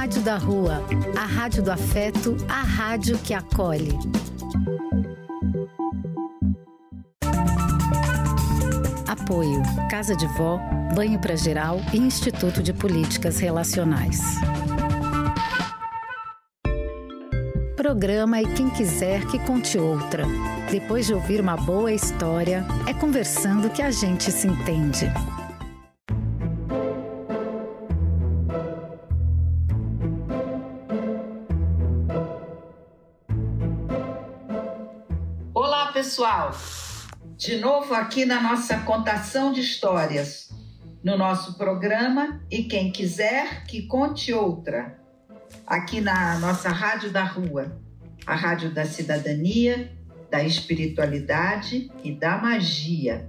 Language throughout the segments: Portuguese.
Rádio da Rua, a rádio do afeto, a rádio que acolhe. Apoio: Casa de Vó, Banho para Geral e Instituto de Políticas Relacionais. Programa E Quem Quiser Que Conte Outra. Depois de ouvir uma boa história, é conversando que a gente se entende. Olá, pessoal! De novo aqui na nossa contação de histórias, no nosso programa E Quem Quiser Que Conte Outra, aqui na nossa Rádio da Rua, a rádio da cidadania, da espiritualidade e da magia.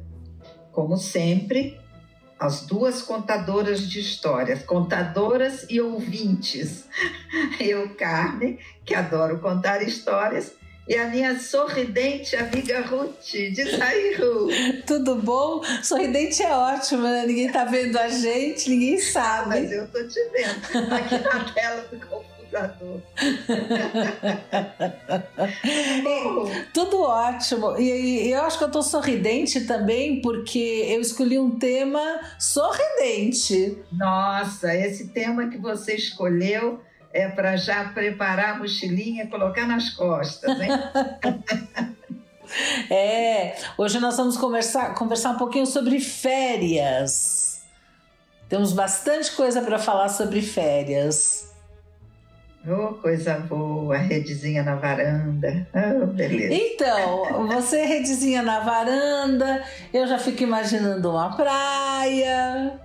Como sempre, as duas contadoras de histórias, contadoras e ouvintes. Eu, Carmen, que adoro contar histórias, e a minha sorridente amiga Ruth. Diz aí, Ruth. Tudo bom? Sorridente é ótimo, né? Ninguém tá vendo a gente, ninguém sabe. Mas eu tô te vendo aqui na tela do computador. Tudo ótimo. E eu acho que eu tô sorridente também porque eu escolhi um tema sorridente. Nossa, esse tema que você escolheu é para já preparar a mochilinha e colocar nas costas, hein? Hoje nós vamos conversar um pouquinho sobre férias. Temos bastante coisa para falar sobre férias. Oh, coisa boa, redezinha na varanda. Oh, beleza. Então, você redezinha na varanda, eu já fico imaginando uma praia.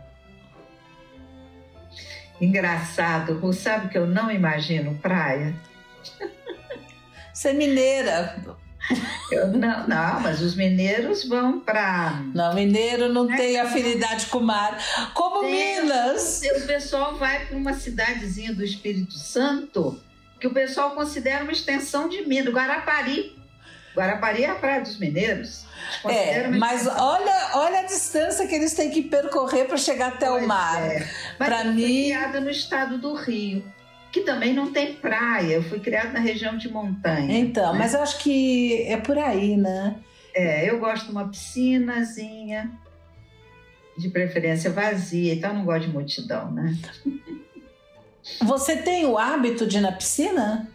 Engraçado, Ru, sabe que eu não imagino praia? Você é mineira. Não, mas os mineiros vão pra... Não, mineiro não tem afinidade com o mar. Como Minas. O pessoal vai para uma cidadezinha do Espírito Santo que o pessoal considera uma extensão de Minas, Guarapari. Guarapari é a praia dos mineiros. Mas olha a distância que eles têm que percorrer para chegar até o mar. Mas pra mim... fui criada no estado do Rio, que também não tem praia. Eu fui criada na região de montanha. Então, né? Mas eu acho que é por aí, né? É, eu gosto de uma piscinazinha, de preferência vazia, então não gosto de multidão, né? Você tem o hábito de ir na piscina?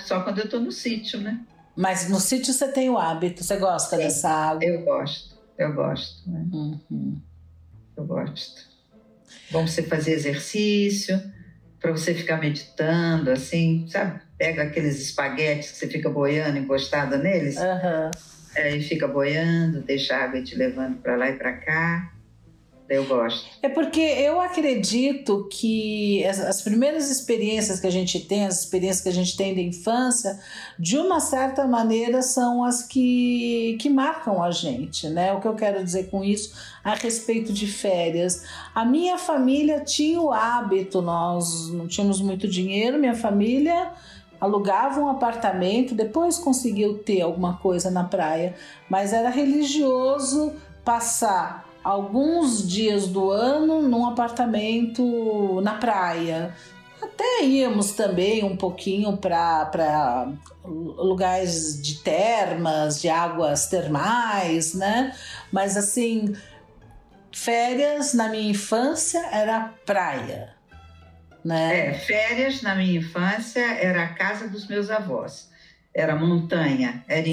Só quando eu tô no sítio, né? Mas no sítio você tem o hábito, você gosta dessa água? Eu gosto. Né? Uhum. Eu gosto. Bom você fazer exercício, para você ficar meditando, assim, sabe? Pega aqueles espaguetes que você fica boiando, encostada neles, uhum. E fica boiando, deixa a água te levando para lá e para cá. Eu gosto. É porque eu acredito que as primeiras experiências que a gente tem, as experiências que a gente tem da infância, de uma certa maneira são as que marcam a gente, né? O que eu quero dizer com isso a respeito de férias. A minha família tinha o hábito, nós não tínhamos muito dinheiro, minha família alugava um apartamento, depois conseguiu ter alguma coisa na praia, mas era religioso passar alguns dias do ano num apartamento na praia. Até íamos também um pouquinho para lugares de termas, de águas termais, né? Mas assim, férias na minha infância era praia, né? Férias na minha infância era a casa dos meus avós. Era montanha, era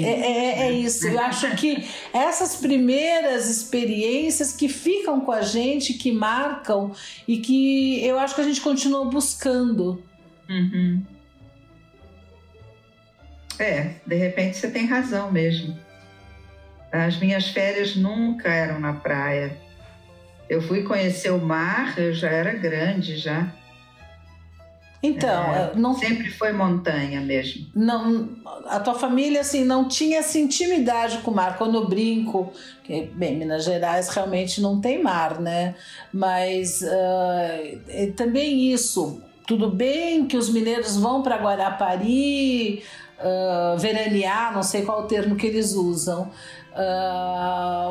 isso. Eu acho que essas primeiras experiências que ficam com a gente, que marcam e que eu acho que a gente continua buscando. Uhum. De repente você tem razão mesmo. As minhas férias nunca eram na praia. Eu fui conhecer o mar, eu já era grande já. Então, sempre foi montanha mesmo. Não, a tua família assim não tinha essa intimidade com o mar. Quando eu brinco, Minas Gerais realmente não tem mar, né? Mas também isso. Tudo bem que os mineiros vão para Guarapari veranear, não sei qual o termo que eles usam.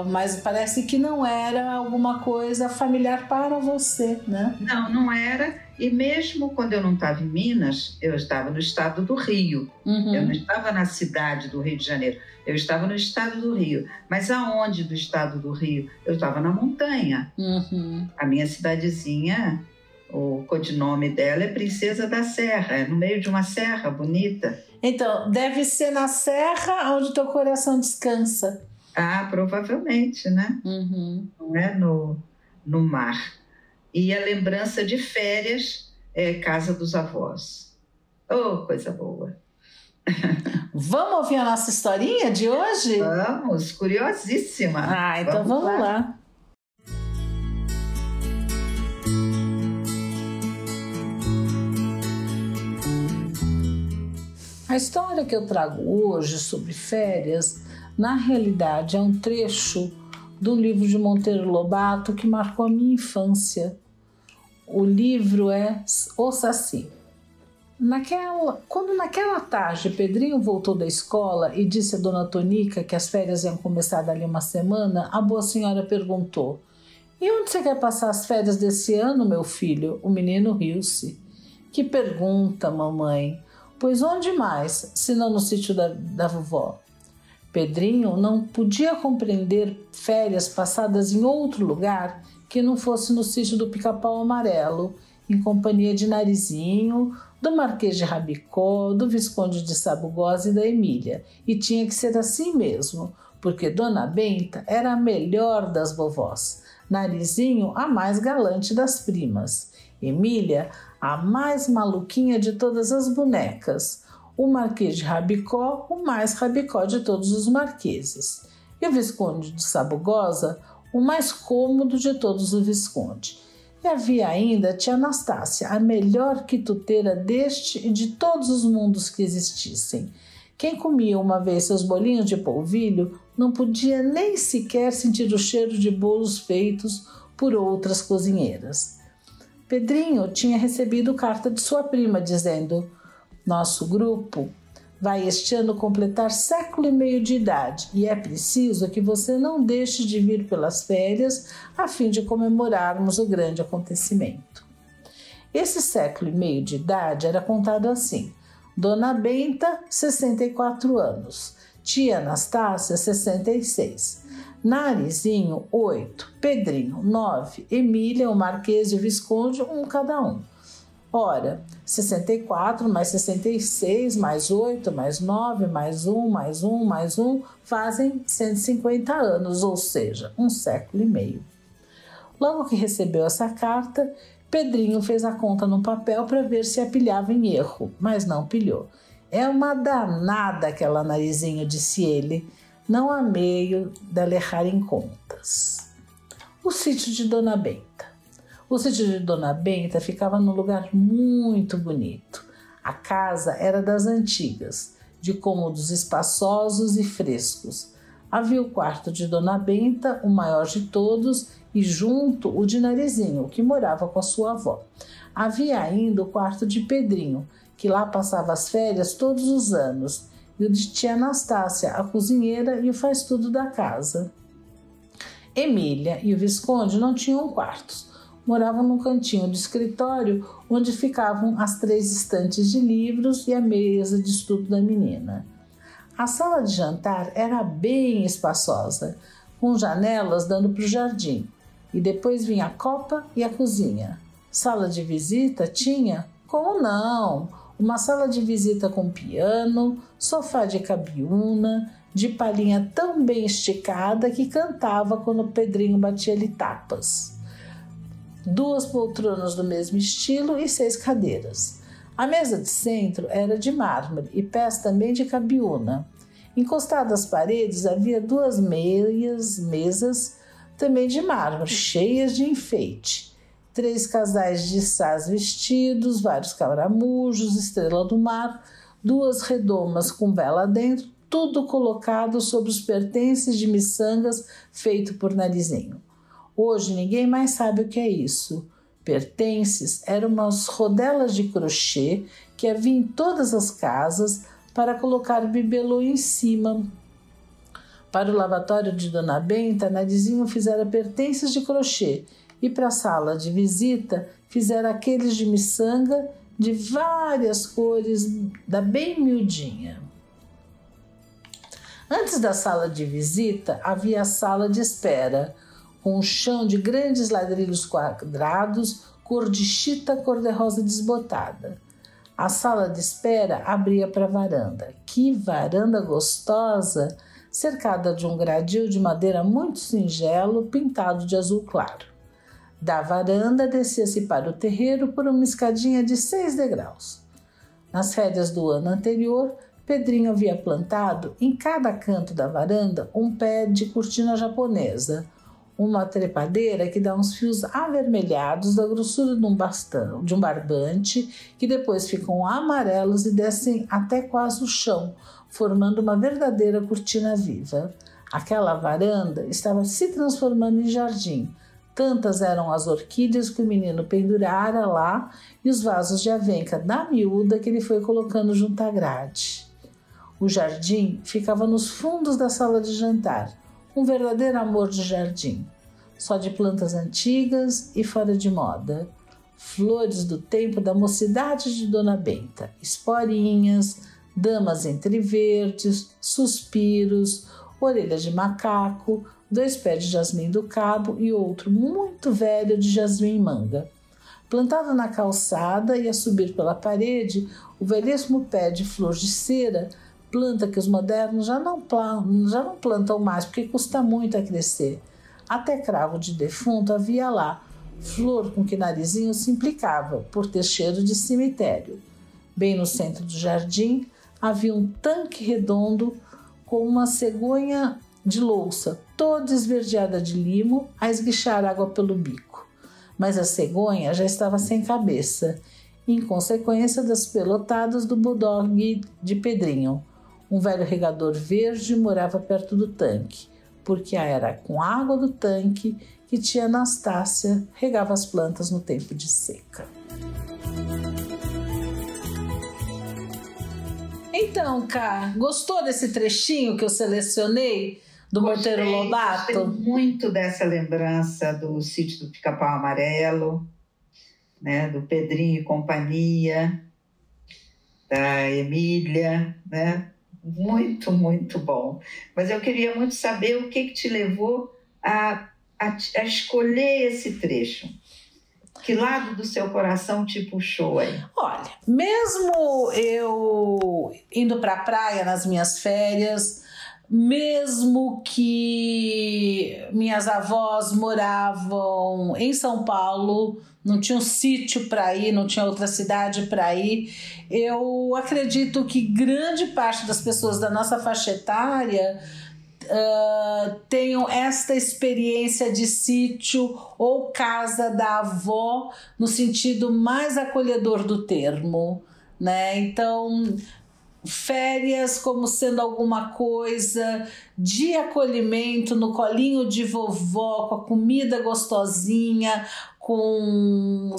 mas parece que não era alguma coisa familiar para você, né? Não, não era. E mesmo quando eu não estava em Minas, eu estava no estado do Rio. Uhum. Eu não estava na cidade do Rio de Janeiro, eu estava no estado do Rio. Mas aonde do estado do Rio? Eu estava na montanha. Uhum. A minha cidadezinha, o codinome dela é Princesa da Serra, é no meio de uma serra bonita. Então, deve ser na serra onde teu coração descansa. Ah, provavelmente, né? Uhum. Não é no mar. E a lembrança de férias é casa dos avós. Oh, coisa boa. Vamos ouvir a nossa historinha de hoje? Vamos, curiosíssima. Ah, então vamos lá. A história que eu trago hoje sobre férias, na realidade, é um trecho do livro de Monteiro Lobato que marcou a minha infância. O livro é O Saci. Quando naquela tarde Pedrinho voltou da escola e disse a Dona Tonica que as férias iam começar dali uma semana, a boa senhora perguntou: "E onde você quer passar as férias desse ano, meu filho?" O menino riu-se. "Que pergunta, mamãe! Pois onde mais, senão no sítio da vovó?" Pedrinho não podia compreender férias passadas em outro lugar que não fosse no sítio do Pica-Pau Amarelo, em companhia de Narizinho, do Marquês de Rabicó, do Visconde de Sabugosa e da Emília. E tinha que ser assim mesmo, porque Dona Benta era a melhor das vovós, Narizinho a mais galante das primas, Emília a mais maluquinha de todas as bonecas, o Marquês de Rabicó o mais rabicó de todos os marqueses, e o Visconde de Sabugosa o mais cômodo de todos os Visconde. E havia ainda a Tia Anastácia, a melhor quituteira deste e de todos os mundos que existissem. Quem comia uma vez seus bolinhos de polvilho não podia nem sequer sentir o cheiro de bolos feitos por outras cozinheiras. Pedrinho tinha recebido carta de sua prima dizendo: "Nosso grupo vai este ano completar 1,5 séculos de idade e é preciso que você não deixe de vir pelas férias a fim de comemorarmos o grande acontecimento." Esse 1,5 séculos de idade era contado assim: Dona Benta, 64 anos, Tia Anastácia, 66, Narizinho, 8, Pedrinho, 9, Emília, o Marquês e o Visconde, um cada um. Ora, 64 mais 66 mais 8 mais 9 mais 1 mais 1 mais 1 fazem 150 anos, ou seja, 1,5 séculos. Logo que recebeu essa carta, Pedrinho fez a conta num papel para ver se a pilhava em erro, mas não pilhou. "É uma danada aquela Narizinho", disse ele. "Não há meio dela errar em contas." O sítio de Dona Benta. O sítio de Dona Benta ficava num lugar muito bonito. A casa era das antigas, de cômodos espaçosos e frescos. Havia o quarto de Dona Benta, o maior de todos, e junto o de Narizinho, que morava com a sua avó. Havia ainda o quarto de Pedrinho, que lá passava as férias todos os anos, e o de Tia Anastácia, a cozinheira e o faz-tudo da casa. Emília e o Visconde não tinham quartos. Moravam num cantinho do escritório onde ficavam as 3 estantes de livros e a mesa de estudo da menina. A sala de jantar era bem espaçosa, com janelas dando para o jardim, e depois vinha a copa e a cozinha. Sala de visita tinha, como não, uma sala de visita com piano, sofá de cabiúna, de palhinha tão bem esticada que cantava quando o Pedrinho batia-lhe tapas. 2 poltronas do mesmo estilo e 6 cadeiras. A mesa de centro era de mármore e pés também de cabiúna. Encostada às paredes havia 2 meias mesas também de mármore, cheias de enfeite. 3 casais de sás vestidos, vários caramujos, estrela do mar, 2 redomas com vela dentro, tudo colocado sobre os pertences de miçangas feito por Narizinho. Hoje ninguém mais sabe o que é isso. Pertences eram umas rodelas de crochê que havia em todas as casas para colocar bibelô em cima, Para o lavatório de Dona Benta, Narizinho fizera pertences de crochê e para a sala de visita fizera aqueles de miçanga de várias cores da bem miudinha. Antes da sala de visita havia a sala de espera, com um chão de grandes ladrilhos quadrados, cor de chita cor-de-rosa desbotada. A sala de espera abria para a varanda. Que varanda gostosa, cercada de um gradil de madeira muito singelo, pintado de azul claro. Da varanda descia-se para o terreiro por uma escadinha de 6 degraus. Nas férias do ano anterior, Pedrinho havia plantado em cada canto da varanda um pé de cortina japonesa, uma trepadeira que dá uns fios avermelhados da grossura de um bastão, de um barbante, que depois ficam amarelos e descem até quase o chão, formando uma verdadeira cortina viva. Aquela varanda estava se transformando em jardim. Tantas eram as orquídeas que o menino pendurara lá e os vasos de avenca da miúda que ele foi colocando junto à grade. O jardim ficava nos fundos da sala de jantar, um verdadeiro amor de jardim, só de plantas antigas e fora de moda. Flores do tempo da mocidade de Dona Benta, esporinhas, damas entreverdes, suspiros, orelhas de macaco, 2 pés de jasmim do cabo e outro muito velho de jasmim manga. Plantado na calçada e a subir pela parede, o velhíssimo pé de flor de cera, planta que os modernos já não plantam mais, porque custa muito a crescer. Até cravo de defunto havia lá, flor com que Narizinho se implicava, por ter cheiro de cemitério. Bem no centro do jardim havia um tanque redondo com uma cegonha de louça, toda esverdeada de limo, a esguichar água pelo bico. Mas a cegonha já estava sem cabeça, em consequência das pelotadas do bulldog de Pedrinho. Um velho regador verde morava perto do tanque, porque era com a água do tanque que tia Anastácia regava as plantas no tempo de seca. Então, Cá, gostou desse trechinho que eu selecionei do Monteiro Lobato? Gostei muito dessa lembrança do Sítio do Pica-Pau Amarelo, né, do Pedrinho e companhia, da Emília, né? Muito, muito bom. Mas eu queria muito saber o que te levou a escolher esse trecho. Que lado do seu coração te puxou aí? Olha, mesmo eu indo para a praia nas minhas férias, mesmo que minhas avós moravam em São Paulo, não tinha um sítio para ir, não tinha outra cidade para ir, eu acredito que grande parte das pessoas da nossa faixa etária tenham esta experiência de sítio ou casa da avó no sentido mais acolhedor do termo, né? Então, férias como sendo alguma coisa de acolhimento no colinho de vovó, com a comida gostosinha, com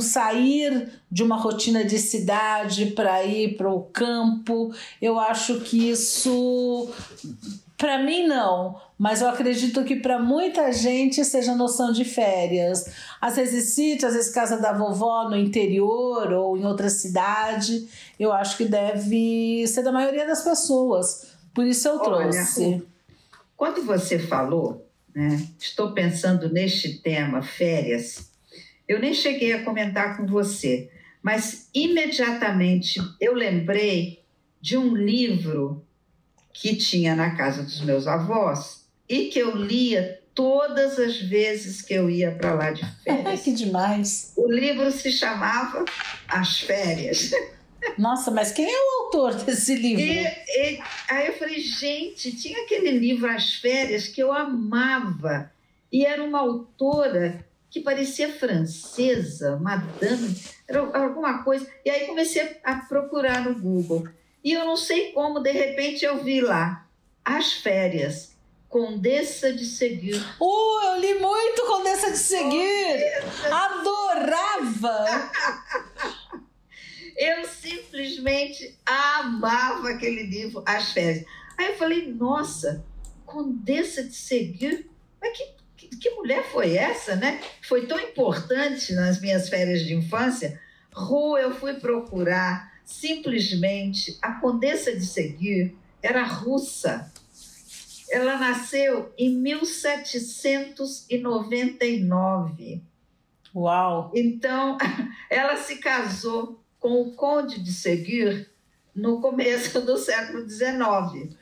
sair de uma rotina de cidade para ir para o campo. Eu acho que isso, para mim não, mas eu acredito que para muita gente seja noção de férias. Às vezes sítio, às vezes casa da vovó no interior ou em outra cidade. Eu acho que deve ser da maioria das pessoas. Por isso eu trouxe. Olha, quando você falou, né, estou pensando neste tema, férias, eu nem cheguei a comentar com você, mas imediatamente eu lembrei de um livro que tinha na casa dos meus avós e que eu lia todas as vezes que eu ia para lá de férias. Que demais! O livro se chamava As Férias. Nossa, mas quem é o autor desse livro? Aí eu falei, gente, tinha aquele livro As Férias que eu amava e era uma autora que parecia francesa, madame, era alguma coisa. E aí comecei a procurar no Google. E eu não sei como, de repente, eu vi lá, As Férias, Condessa de Segur. Eu li muito Condessa de Segur! Adorava! Eu simplesmente amava aquele livro, As Férias. Aí eu falei, nossa, Condessa de Segur. Mas que mulher foi essa, né? Foi tão importante nas minhas férias de infância. Rua, eu fui procurar, simplesmente, a Condessa de Segur era russa. Ela nasceu em 1799. Uau! Então, ela se casou com o Conde de Segur no começo do século XIX.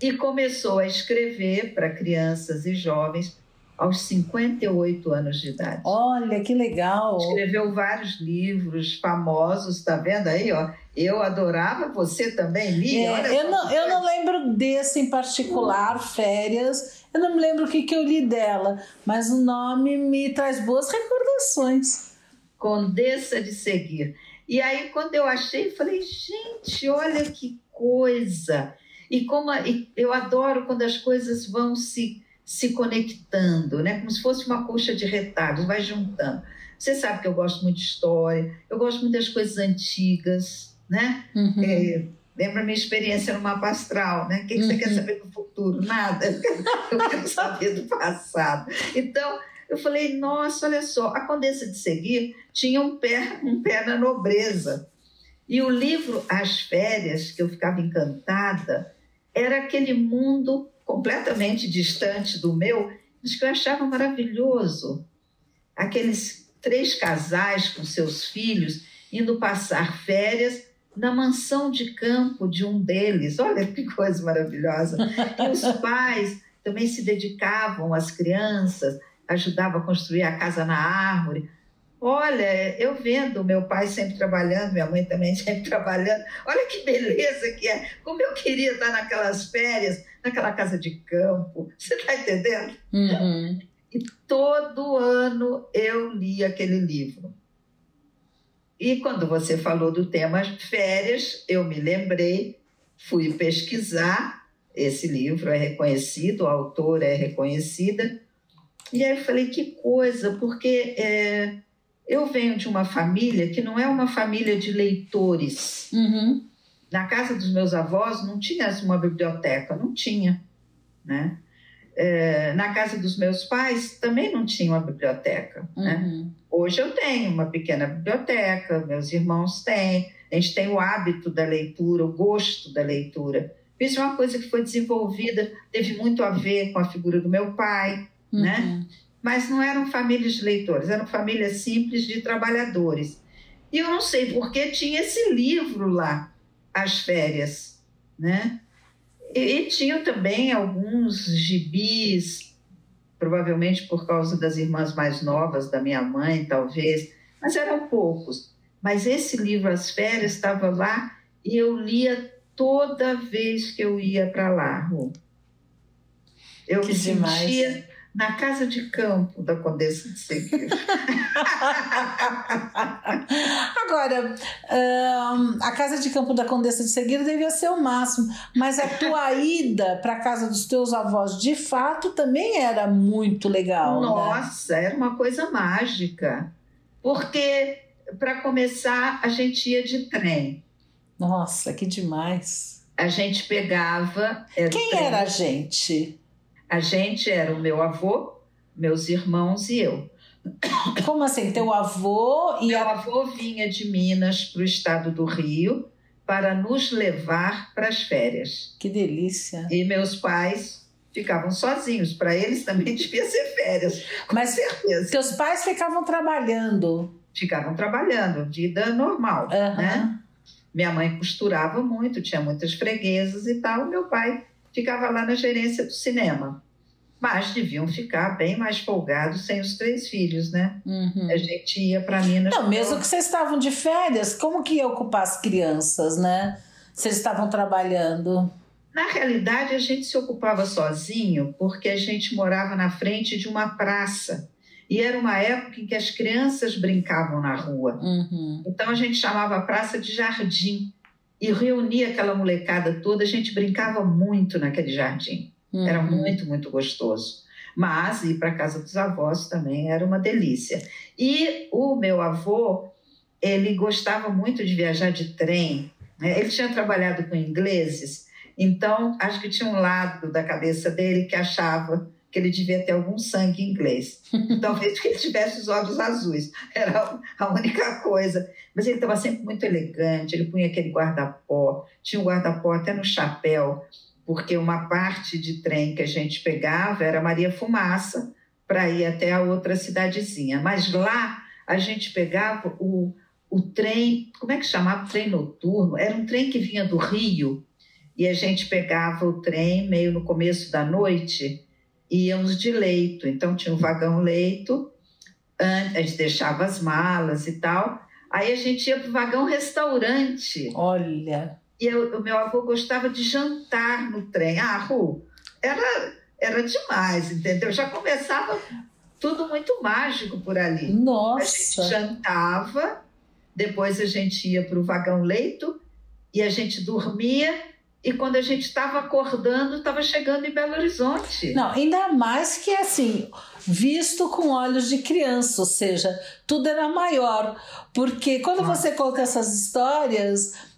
E começou a escrever para crianças e jovens aos 58 anos de idade. Olha, que legal! Escreveu vários livros famosos, tá vendo aí, ó? Eu adorava, você também lia? É, eu não lembro desse em particular, Férias. Eu não me lembro o que eu li dela, mas o nome me traz boas recordações. Condessa de Segur. E aí, quando eu achei, falei, gente, olha que coisa! E como eu adoro quando as coisas vão se conectando, né? Como se fosse uma colcha de retalhos, vai juntando. Você sabe que eu gosto muito de história, eu gosto muito das coisas antigas, né? Uhum. Lembra a minha experiência no mapa astral, né? O que você quer saber do futuro? Nada. Eu quero saber do passado. Então, eu falei, nossa, olha só, a Condessa de Segur tinha um pé na nobreza. E o livro As Férias, que eu ficava encantada, era aquele mundo completamente distante do meu, mas que eu achava maravilhoso. Aqueles 3 casais com seus filhos indo passar férias na mansão de campo de um deles. Olha que coisa maravilhosa. E os pais também se dedicavam às crianças, ajudavam a construir a casa na árvore. Olha, eu vendo meu pai sempre trabalhando, minha mãe também sempre trabalhando. Olha que beleza que é. Como eu queria estar naquelas férias, naquela casa de campo. Você está entendendo? Uhum. E todo ano eu li aquele livro. E quando você falou do tema férias, eu me lembrei, fui pesquisar. Esse livro é reconhecido, a autora é reconhecida. E aí eu falei, que coisa, porque... Eu venho de uma família que não é uma família de leitores. Uhum. Na casa dos meus avós não tinha uma biblioteca, não tinha, né? Na casa dos meus pais também não tinha uma biblioteca, uhum, né? Hoje eu tenho uma pequena biblioteca, meus irmãos têm, a gente tem o hábito da leitura, o gosto da leitura. Isso é uma coisa que foi desenvolvida, teve muito a ver com a figura do meu pai, uhum, né? Mas não eram famílias de leitores, eram famílias simples de trabalhadores. E eu não sei por que tinha esse livro lá, As Férias, né? E tinham também alguns gibis, provavelmente por causa das irmãs mais novas, da minha mãe, talvez, mas eram poucos. Mas esse livro, As Férias, estava lá e eu lia toda vez que eu ia para lá, Rô. Eu que me sentia... Demais. Na casa de campo da Condessa de Segur. Agora, a casa de campo da Condessa de Segur devia ser o máximo, mas a tua ida para a casa dos teus avós, de fato, também era muito legal. Nossa, né? Era uma coisa mágica, porque, para começar, a gente ia de trem. Nossa, que demais. A gente pegava... Quem era a gente? A gente era o meu avô, meus irmãos e eu. Como assim? Teu avô e... Meu avô vinha de Minas para o estado do Rio para nos levar para as férias. Que delícia! E meus pais ficavam sozinhos. Para eles também devia ser férias, com certeza. Teus pais ficavam trabalhando? Ficavam trabalhando, vida normal, uhum, né? Minha mãe costurava muito, tinha muitas freguesas e tal, meu pai... ficava lá na gerência do cinema. Mas deviam ficar bem mais folgados sem os 3 filhos, né? Uhum. A gente ia para Minas... Não, mesmo que vocês estavam de férias, como que ia ocupar as crianças, né? Vocês estavam trabalhando. Na realidade, a gente se ocupava sozinho porque a gente morava na frente de uma praça. E era uma época em que as crianças brincavam na rua. Uhum. Então, a gente chamava a praça de jardim. E reunia aquela molecada toda, a gente brincava muito naquele jardim. Uhum. Era muito, muito gostoso. Mas ir para a casa dos avós também era uma delícia. E o meu avô, ele gostava muito de viajar de trem, né? Ele tinha trabalhado com ingleses Então, acho que tinha um lado da cabeça dele que achava que ele devia ter algum sangue inglês. Talvez porque ele tivesse os olhos azuis. Era a única coisa. Mas ele estava sempre muito elegante, ele punha aquele guarda-pó. Tinha um guarda-pó até no chapéu, porque uma parte de trem que a gente pegava era Maria Fumaça, para ir até a outra cidadezinha. Mas lá a gente pegava o trem, como é que chamava? O trem noturno. Era um trem que vinha do Rio, e a gente pegava o trem meio no começo da noite, íamos de leito, então tinha um vagão-leito, a gente deixava as malas e tal, aí a gente ia para o vagão-restaurante. Olha! E o meu avô gostava de jantar no trem. Ah, Ru, era demais, entendeu? Já começava tudo muito mágico por ali. Nossa! A gente jantava, depois a gente ia para o vagão-leito e a gente dormia. E quando a gente estava acordando, estava chegando em Belo Horizonte. Não, ainda mais que assim, visto com olhos de criança, ou seja, tudo era maior. Porque quando você conta essas histórias,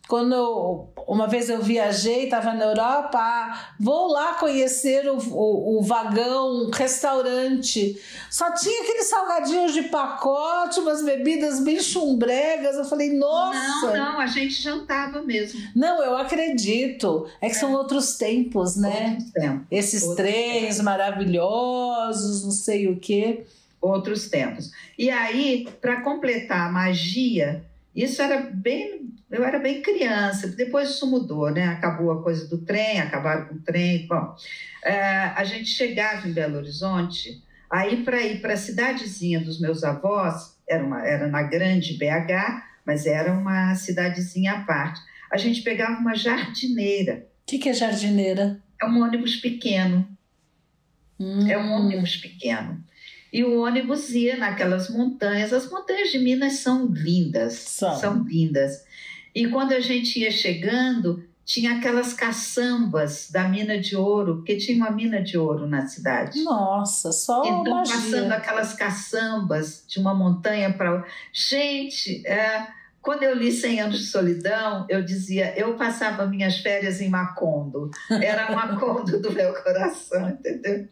uma vez eu viajei, estava na Europa, vou lá conhecer o vagão, restaurante. Só tinha aqueles salgadinhos de pacote, umas bebidas bem chumbregas. Eu falei, nossa! Não, a gente jantava mesmo. Não, eu acredito. É que são outros tempos, né? Outros tempos. Esses trens maravilhosos, não sei o quê. Outros tempos. E aí, para completar a magia, isso era bem... Eu era bem criança, depois isso mudou, né? Acabou a coisa do trem, acabaram com o trem. Bom, a gente chegava em Belo Horizonte, aí para ir para a cidadezinha dos meus avós, era na grande BH, mas era uma cidadezinha à parte. A gente pegava uma jardineira. O que é jardineira? É um ônibus pequeno. É um ônibus pequeno. E o ônibus ia naquelas montanhas. As montanhas de Minas são lindas. São lindas. E quando a gente ia chegando, tinha aquelas caçambas da mina de ouro, porque tinha uma mina de ouro na cidade. Nossa, só uma então, magia. Passando aquelas caçambas de uma montanha para outra. Gente, quando eu li 100 anos de solidão, eu dizia, eu passava minhas férias em Macondo. Era Macondo do meu coração, entendeu?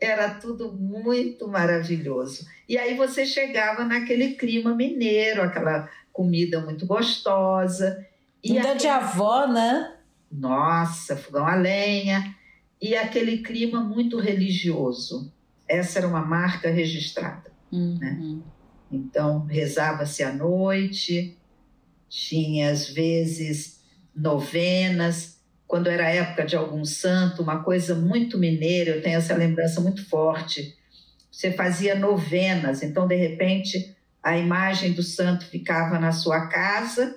Era tudo muito maravilhoso. E aí você chegava naquele clima mineiro, aquela... comida muito gostosa. Comida de avó, né? Nossa, fogão a lenha. E aquele clima muito religioso. Essa era uma marca registrada. Né? Então, rezava-se à noite, tinha, às vezes, novenas. Quando era época de algum santo, uma coisa muito mineira, eu tenho essa lembrança muito forte. Você fazia novenas, então, de repente... A imagem do santo ficava na sua casa,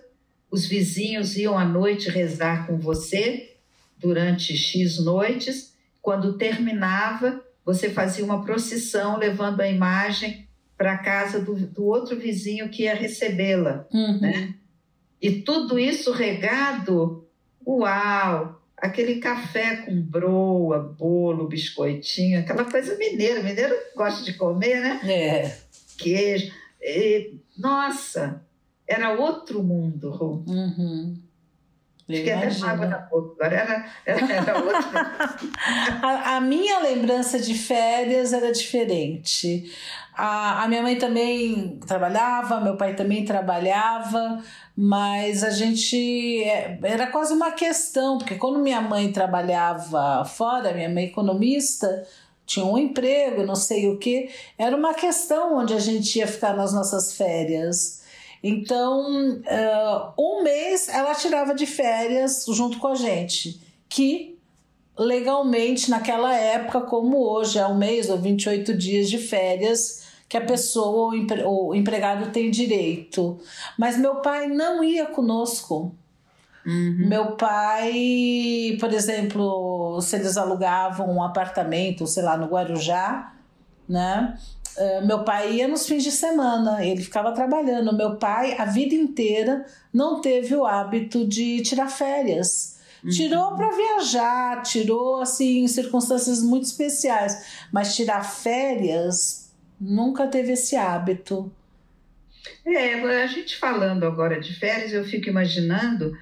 os vizinhos iam à noite rezar com você durante X noites. Quando terminava, você fazia uma procissão levando a imagem para a casa do outro vizinho que ia recebê-la. Né? E tudo isso regado, uau! Aquele café com broa, bolo, biscoitinho, aquela coisa mineira. Mineiro gosta de comer, né? É. Queijo. Nossa, era outro mundo, Rô. Acho que até água na boca agora, era outro mundo. A minha lembrança de férias era diferente. A minha mãe também trabalhava, meu pai também trabalhava, mas a gente... Era quase uma questão, porque quando minha mãe trabalhava fora, minha mãe é economista... Tinha um emprego, não sei o quê. Era uma questão onde a gente ia ficar nas nossas férias. Então, um mês ela tirava de férias junto com a gente. Que, legalmente, naquela época, como hoje, é um mês ou 28 dias de férias que a pessoa ou o empregado tem direito. Mas meu pai não ia conosco. Meu pai, por exemplo, se eles alugavam um apartamento, sei lá, no Guarujá, né? Meu pai ia nos fins de semana, ele ficava trabalhando. Meu pai, a vida inteira, não teve o hábito de tirar férias. Tirou para viajar, tirou assim, em circunstâncias muito especiais, mas tirar férias nunca teve esse hábito. A gente falando agora de férias, eu fico imaginando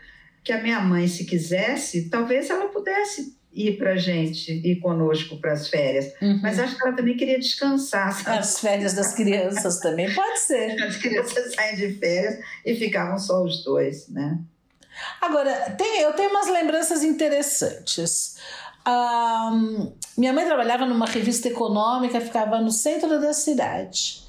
que a minha mãe, se quisesse, talvez ela pudesse ir para a gente, ir conosco para as férias. Uhum. Mas acho que ela também queria descansar, sabe? As férias das crianças também, pode ser. As crianças saem de férias e ficavam só os dois, né? Agora, eu tenho umas lembranças interessantes. Minha mãe trabalhava numa revista econômica, ficava no centro da cidade.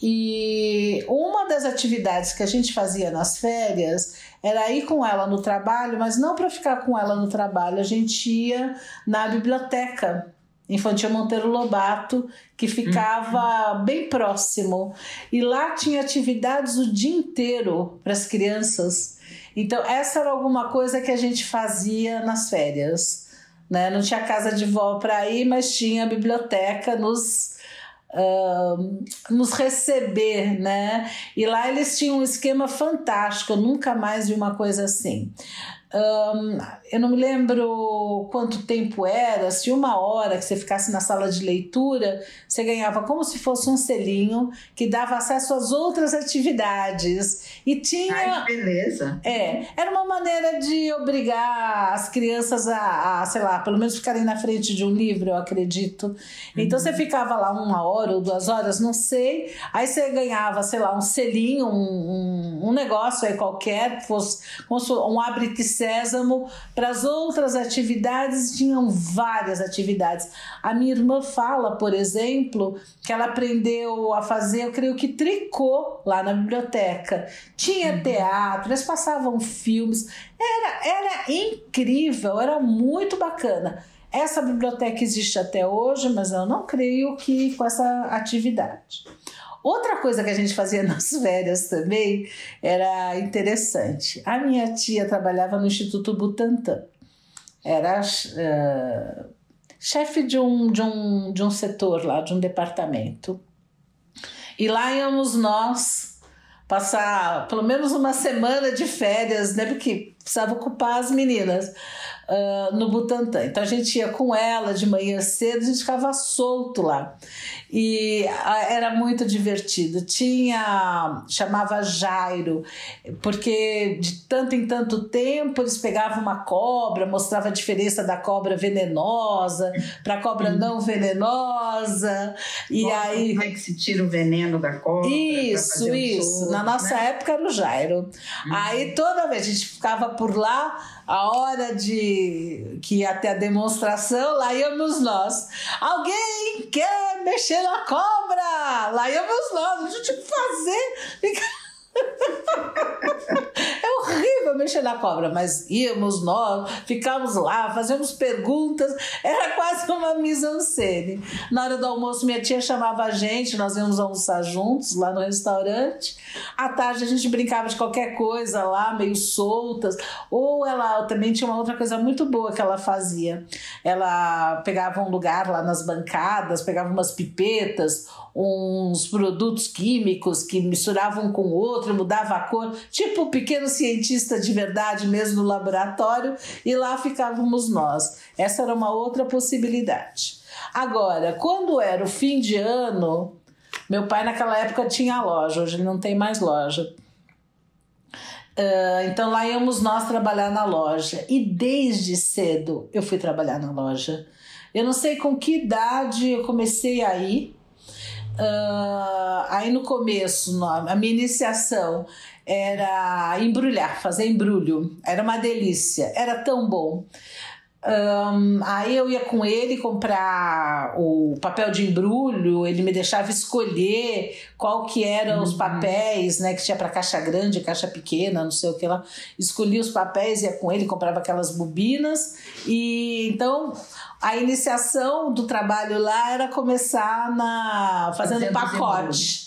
E uma das atividades que a gente fazia nas férias era ir com ela no trabalho, mas não para ficar com ela no trabalho, a gente ia na biblioteca Infantil Monteiro Lobato, que ficava bem próximo. E lá tinha atividades o dia inteiro para as crianças. Então essa era alguma coisa que a gente fazia nas férias, né? Não tinha casa de vó para ir, mas tinha a biblioteca nos receber, né? E lá eles tinham um esquema fantástico, eu nunca mais vi uma coisa assim. Eu não me lembro quanto tempo era, se 1 hora que você ficasse na sala de leitura, você ganhava como se fosse um selinho que dava acesso às outras atividades. E tinha... Ai, que beleza! Era uma maneira de obrigar as crianças a, sei lá, pelo menos ficarem na frente de um livro, eu acredito. Então você ficava lá 1 hora ou 2 horas, não sei, aí você ganhava, sei lá, um selinho, um negócio aí qualquer, fosse um abre sésamo para as outras atividades. Tinham várias atividades. A minha irmã fala, por exemplo, que ela aprendeu a fazer, eu creio que tricô lá na biblioteca. Tinha teatro, eles passavam filmes, era incrível, era muito bacana. Essa biblioteca existe até hoje, mas eu não creio que com essa atividade. Outra coisa que a gente fazia nas férias também era interessante. A minha tia trabalhava no Instituto Butantan. Era chefe de um setor lá, de um departamento. E lá íamos nós passar pelo menos 1 semana de férias, né? Porque precisava ocupar as meninas no Butantan. Então a gente ia com ela de manhã cedo, a gente ficava solto lá. E era muito divertido. Chamava Jairo, porque de tanto em tanto tempo eles pegavam uma cobra, mostrava a diferença da cobra venenosa para a cobra não venenosa. E aí, como é que se tira o veneno da cobra? Isso. Soro, na nossa época era o Jairo. Aí toda vez a gente ficava por lá, a hora de que ia até a demonstração, lá íamos nós. Alguém quer mexer na cobra? Lá íamos nós. A gente tinha que fazer. É horrível mexer na cobra, mas íamos nós, ficávamos lá, fazíamos perguntas, era quase uma mise-en-scène. Na hora do almoço, minha tia chamava a gente, nós íamos almoçar juntos lá no restaurante. À tarde a gente brincava de qualquer coisa lá, meio soltas. Ou ela também tinha uma outra coisa muito boa que ela fazia. Ela pegava um lugar lá nas bancadas, pegava umas pipetas, uns produtos químicos que misturavam com outro, mudava a cor, tipo um pequeno cientista de verdade mesmo no laboratório, e lá ficávamos nós. Essa era uma outra possibilidade. Agora, quando era o fim de ano, meu pai naquela época tinha loja, hoje ele não tem mais loja. Então lá íamos nós trabalhar na loja, e desde cedo eu fui trabalhar na loja. Eu não sei com que idade eu comecei a ir. Aí no começo, a minha iniciação era embrulhar, fazer embrulho, era uma delícia, era tão bom. Aí eu ia com ele comprar o papel de embrulho, ele me deixava escolher qual que eram os papéis, né, que tinha para caixa grande, caixa pequena, não sei o que lá. Escolhia os papéis, ia com ele, comprava aquelas bobinas. E então a iniciação do trabalho lá era começar fazendo pacote.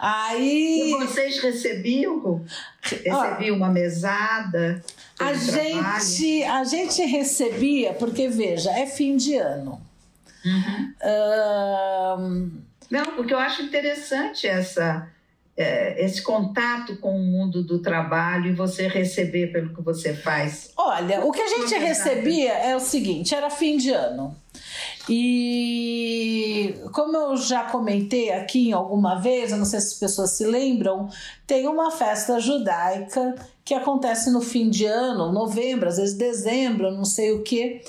Aí... E vocês recebiam? Recebiam uma mesada? A gente recebia, porque, veja, é fim de ano. Não, porque eu acho interessante esse contato com o mundo do trabalho e você receber pelo que você faz. Olha, o que a gente recebia é o seguinte, era fim de ano. E como eu já comentei aqui em alguma vez, eu não sei se as pessoas se lembram, tem uma festa judaica que acontece no fim de ano, novembro, às vezes dezembro, não sei o que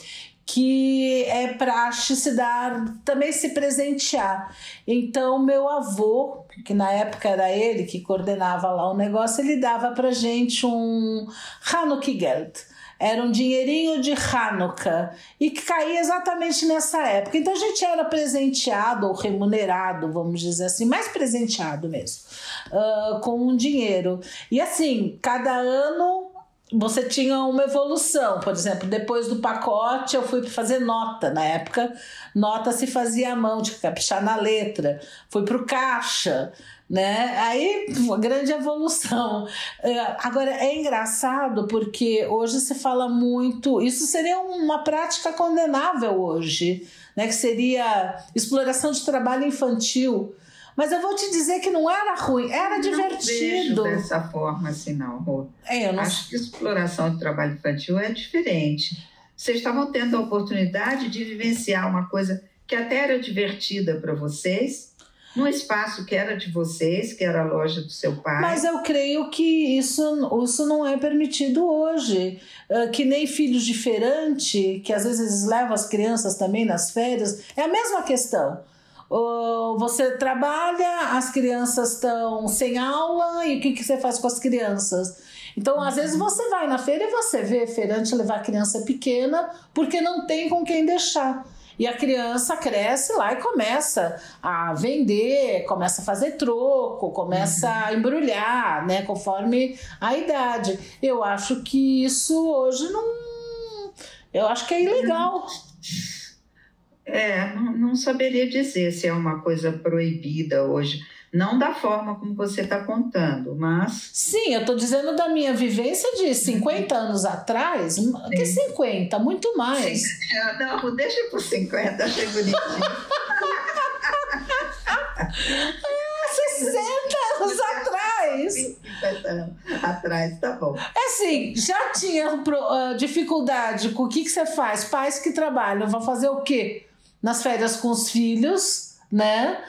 é praxe se dar, também se presentear. Então meu avô, que na época era ele que coordenava lá o negócio, ele dava pra gente um Hanukkah Geld. Era um dinheirinho de Hanukkah e que caía exatamente nessa época. Então a gente era presenteado ou remunerado, vamos dizer assim, mais presenteado mesmo, com um dinheiro. E assim, cada ano você tinha uma evolução. Por exemplo, depois do pacote eu fui fazer nota. Na época, nota se fazia à mão, tinha que caprichar na letra. Fui para o caixa, né? Aí, uma grande evolução. Agora, é engraçado porque hoje se fala muito... Isso seria uma prática condenável hoje, né? Que seria exploração de trabalho infantil. Mas eu vou te dizer que não era ruim, era divertido. Não vejo dessa forma assim, não, Rô. Acho que exploração do trabalho infantil é diferente. Vocês estavam tendo a oportunidade de vivenciar uma coisa que até era divertida para vocês, num espaço que era de vocês, que era a loja do seu pai. Mas eu creio que isso não é permitido hoje. Que nem filhos de feirante, que às vezes levam as crianças também nas férias, é a mesma questão. Você trabalha, as crianças estão sem aula, e o que você faz com as crianças? Então, às vezes, você vai na feira e você vê feirante levar a criança pequena porque não tem com quem deixar. E a criança cresce lá e começa a vender, começa a fazer troco, começa a embrulhar, né, conforme a idade. Eu acho que isso hoje não... Eu acho que é ilegal. Não saberia dizer se é uma coisa proibida hoje. Não da forma como você está contando, mas... Sim, eu estou dizendo da minha vivência de 50 anos atrás. Sim. Que 50? Muito mais. Sim. Não, deixa por 50, achei bonitinho. 60 anos atrás! 50 anos atrás, tá bom. É assim, já tinha dificuldade com o que você faz? Pais que trabalham vão fazer o quê? Nas férias com os filhos, né?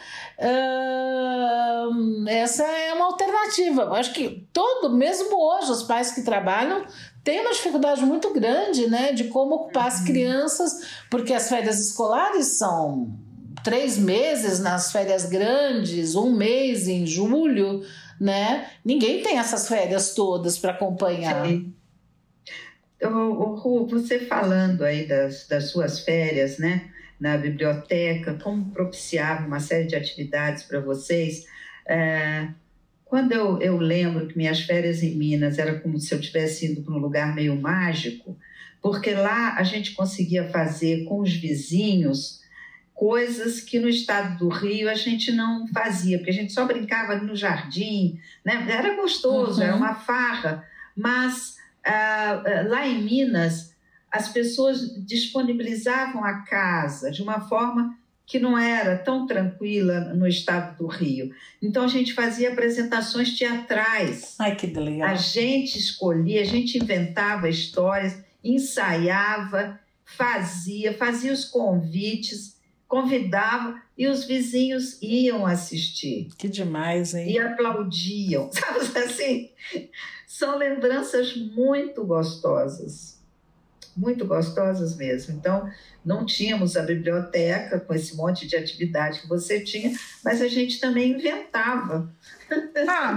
Essa é uma alternativa. Eu acho que mesmo hoje, os pais que trabalham têm uma dificuldade muito grande, né? De como ocupar as crianças, porque as férias escolares são 3 meses nas férias grandes, 1 mês em julho, né? Ninguém tem essas férias todas para acompanhar. Sim. Ru, você falando aí das suas férias, né? Na biblioteca, como propiciava uma série de atividades para vocês. Quando eu lembro que minhas férias em Minas era como se eu tivesse indo para um lugar meio mágico, porque lá a gente conseguia fazer com os vizinhos coisas que no estado do Rio a gente não fazia, porque a gente só brincava no jardim, né? Era gostoso, era uma farra, mas lá em Minas... As pessoas disponibilizavam a casa de uma forma que não era tão tranquila no estado do Rio. Então, a gente fazia apresentações teatrais. Ai, que legal! A gente escolhia, a gente inventava histórias, ensaiava, fazia os convites, convidava e os vizinhos iam assistir. Que demais, hein? E aplaudiam, sabe assim? São lembranças muito gostosas. Muito gostosas mesmo. Então, não tínhamos a biblioteca com esse monte de atividade que você tinha, mas a gente também inventava.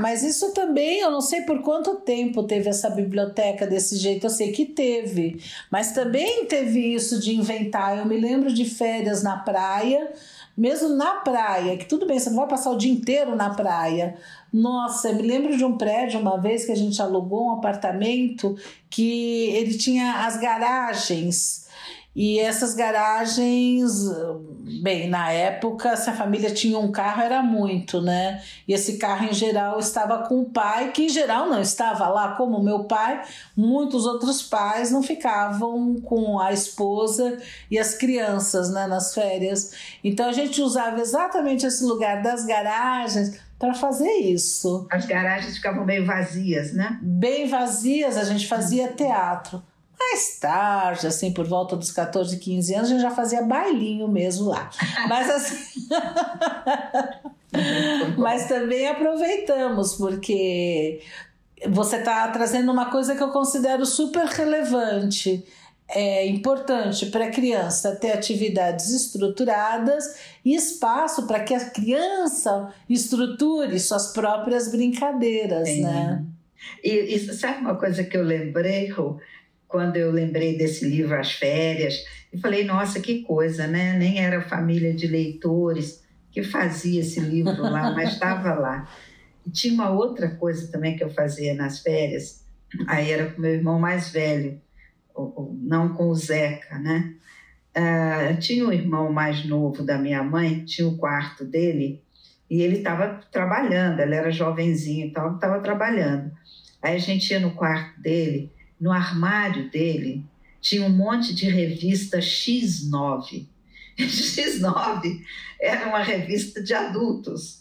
Mas isso também, eu não sei por quanto tempo teve essa biblioteca desse jeito, eu sei que teve, mas também teve isso de inventar. Eu me lembro de férias na praia, mesmo na praia, que tudo bem, você não vai passar o dia inteiro na praia. Nossa, eu me lembro de um prédio uma vez que a gente alugou um apartamento que ele tinha as garagens, e essas garagens, bem, na época, se a família tinha um carro era muito, né? E esse carro em geral estava com o pai, que em geral não estava lá, como o meu pai, muitos outros pais não ficavam com a esposa e as crianças, né, nas férias. Então a gente usava exatamente esse lugar das garagens para fazer isso. As garagens ficavam meio vazias, né? Bem vazias, a gente fazia teatro. mais tarde, assim, por volta dos 14, 15 anos, a gente já fazia bailinho mesmo lá. Mas assim... Mas também aproveitamos, porque você está trazendo uma coisa que eu considero super relevante. É importante para a criança ter atividades estruturadas e espaço para que a criança estruture suas próprias brincadeiras, é, né? E sabe uma coisa que eu lembrei, Rô? Quando eu lembrei desse livro As Férias, eu falei, nossa, que coisa, né? Nem era família de leitores que fazia esse livro lá, mas estava lá. E tinha uma outra coisa também que eu fazia nas férias, aí era com meu irmão mais velho, não com o Zeca, né? Tinha um irmão mais novo da minha mãe, tinha o quarto dele, e ele estava trabalhando, ele era jovenzinho e tal, estava trabalhando. Aí a gente ia no quarto dele, no armário dele, tinha um monte de revista X9. X9 era uma revista de adultos,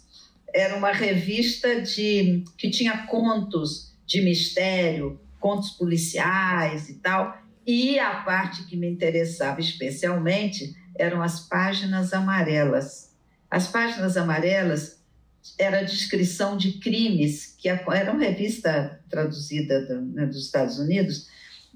era uma revista de, que tinha contos de mistério, contos policiais e tal, e a parte que me interessava especialmente eram as páginas amarelas. As páginas amarelas era a descrição de crimes, que era uma revista traduzida do, né, dos Estados Unidos,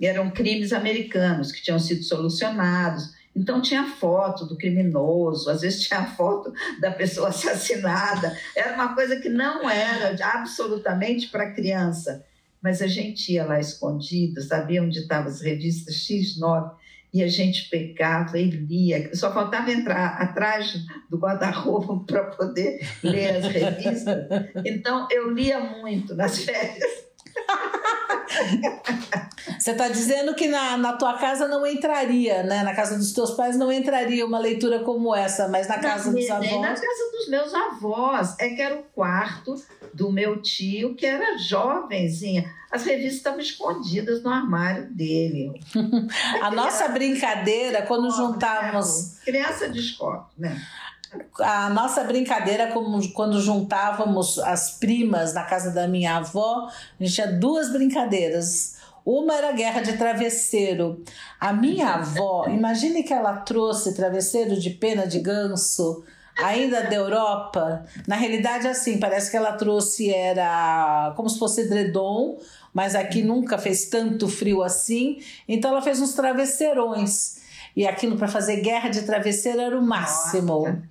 e eram crimes americanos que tinham sido solucionados. Então tinha foto do criminoso, às vezes tinha foto da pessoa assassinada. Era uma coisa que não era absolutamente para criança, mas a gente ia lá escondido, sabia onde estavam as revistas X9, e a gente pegava e lia. Só faltava entrar atrás do guarda-roupa para poder ler as revistas. Então, eu lia muito nas férias. Você está dizendo que na tua casa não entraria, né? Na casa dos teus pais não entraria uma leitura como essa, mas na casa dos avós... Na casa dos meus avós, é que era o quarto do meu tio, que era jovenzinha. As revistas estavam escondidas no armário dele. A nossa brincadeira, quando juntávamos... Criança de escola, né? A nossa brincadeira, como quando juntávamos as primas na casa da minha avó, a gente tinha duas brincadeiras. Uma era a guerra de travesseiro. A minha avó, imagine que ela trouxe travesseiro de pena de ganso, ainda da Europa. Na realidade, assim, parece que ela trouxe, era como se fosse edredom, mas aqui nunca fez tanto frio assim. Então ela fez uns travesseirões. E aquilo para fazer guerra de travesseiro era o máximo. Nossa.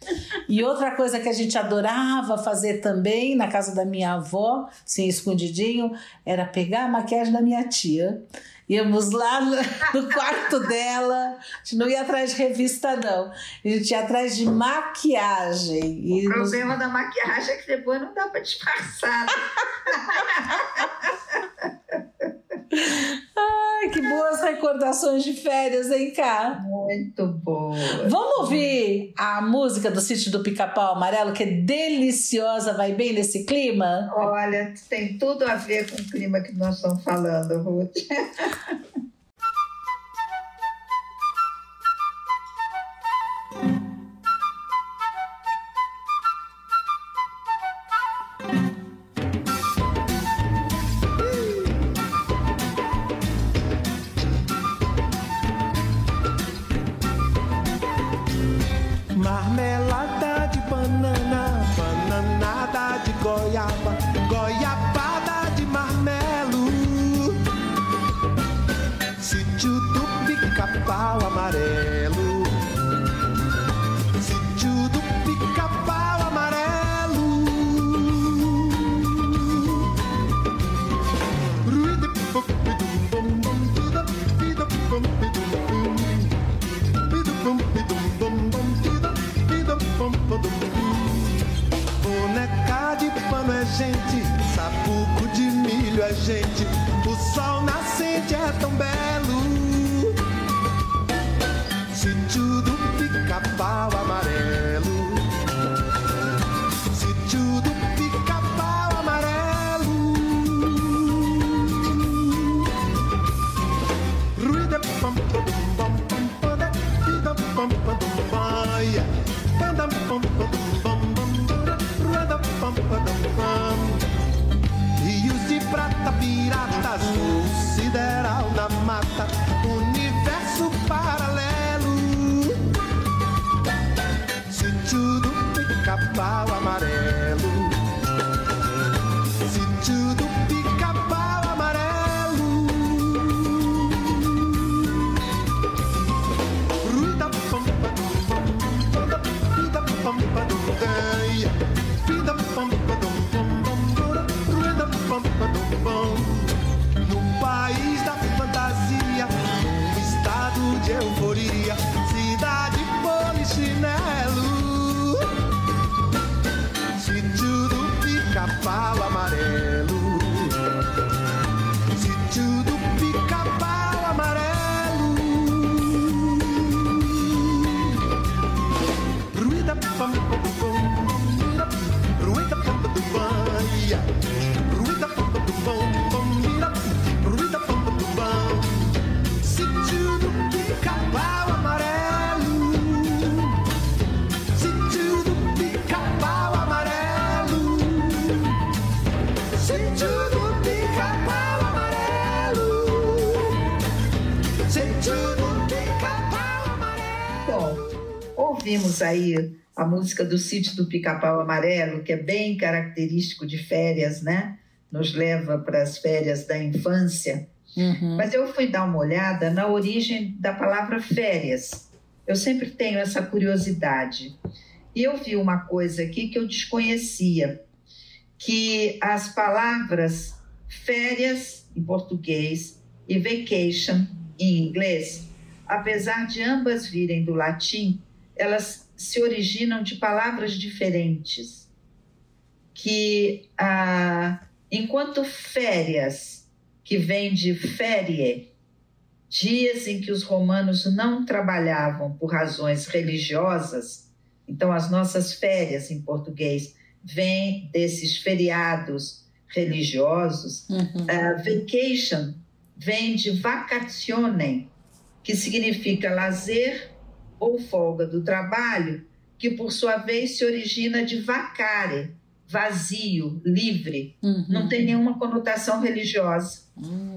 E outra coisa que a gente adorava fazer também, na casa da minha avó, assim, escondidinho, era pegar a maquiagem da minha tia. Íamos lá no quarto dela, a gente não ia atrás de revista, não. A gente ia atrás de maquiagem. E o problema da maquiagem é que depois não dá para disfarçar. Ai, que boas recordações de férias, hein, Cá? Muito boa. Vamos ouvir a música do Sítio do Pica-Pau Amarelo, que é deliciosa, vai bem nesse clima? Olha, tem tudo a ver com o clima que nós estamos falando, Ruth. Rios de prata, piratas, o sideral na mata. Pica-Pau Amarelo. Sítio do Pica-Pau Amarelo. Ruída pam pam pam, ruída pam pam pam, ruída pam pam pam. Vimos aí a música do Sítio do Pica-Pau Amarelo, que é bem característico de férias, né? Nos leva para as férias da infância. Uhum. Mas eu fui dar uma olhada na origem da palavra férias. Eu sempre tenho essa curiosidade. E eu vi uma coisa aqui que eu desconhecia, que as palavras férias, em português, e vacation, em inglês, apesar de ambas virem do latim, elas se originam de palavras diferentes, que enquanto férias, que vem de ferie, dias em que os romanos não trabalhavam por razões religiosas, então as nossas férias em português vêm desses feriados religiosos, uhum. Vacation vem de vacationem, que significa lazer ou folga do trabalho, que por sua vez se origina de vacare, vazio, livre, uhum. Não tem nenhuma conotação religiosa.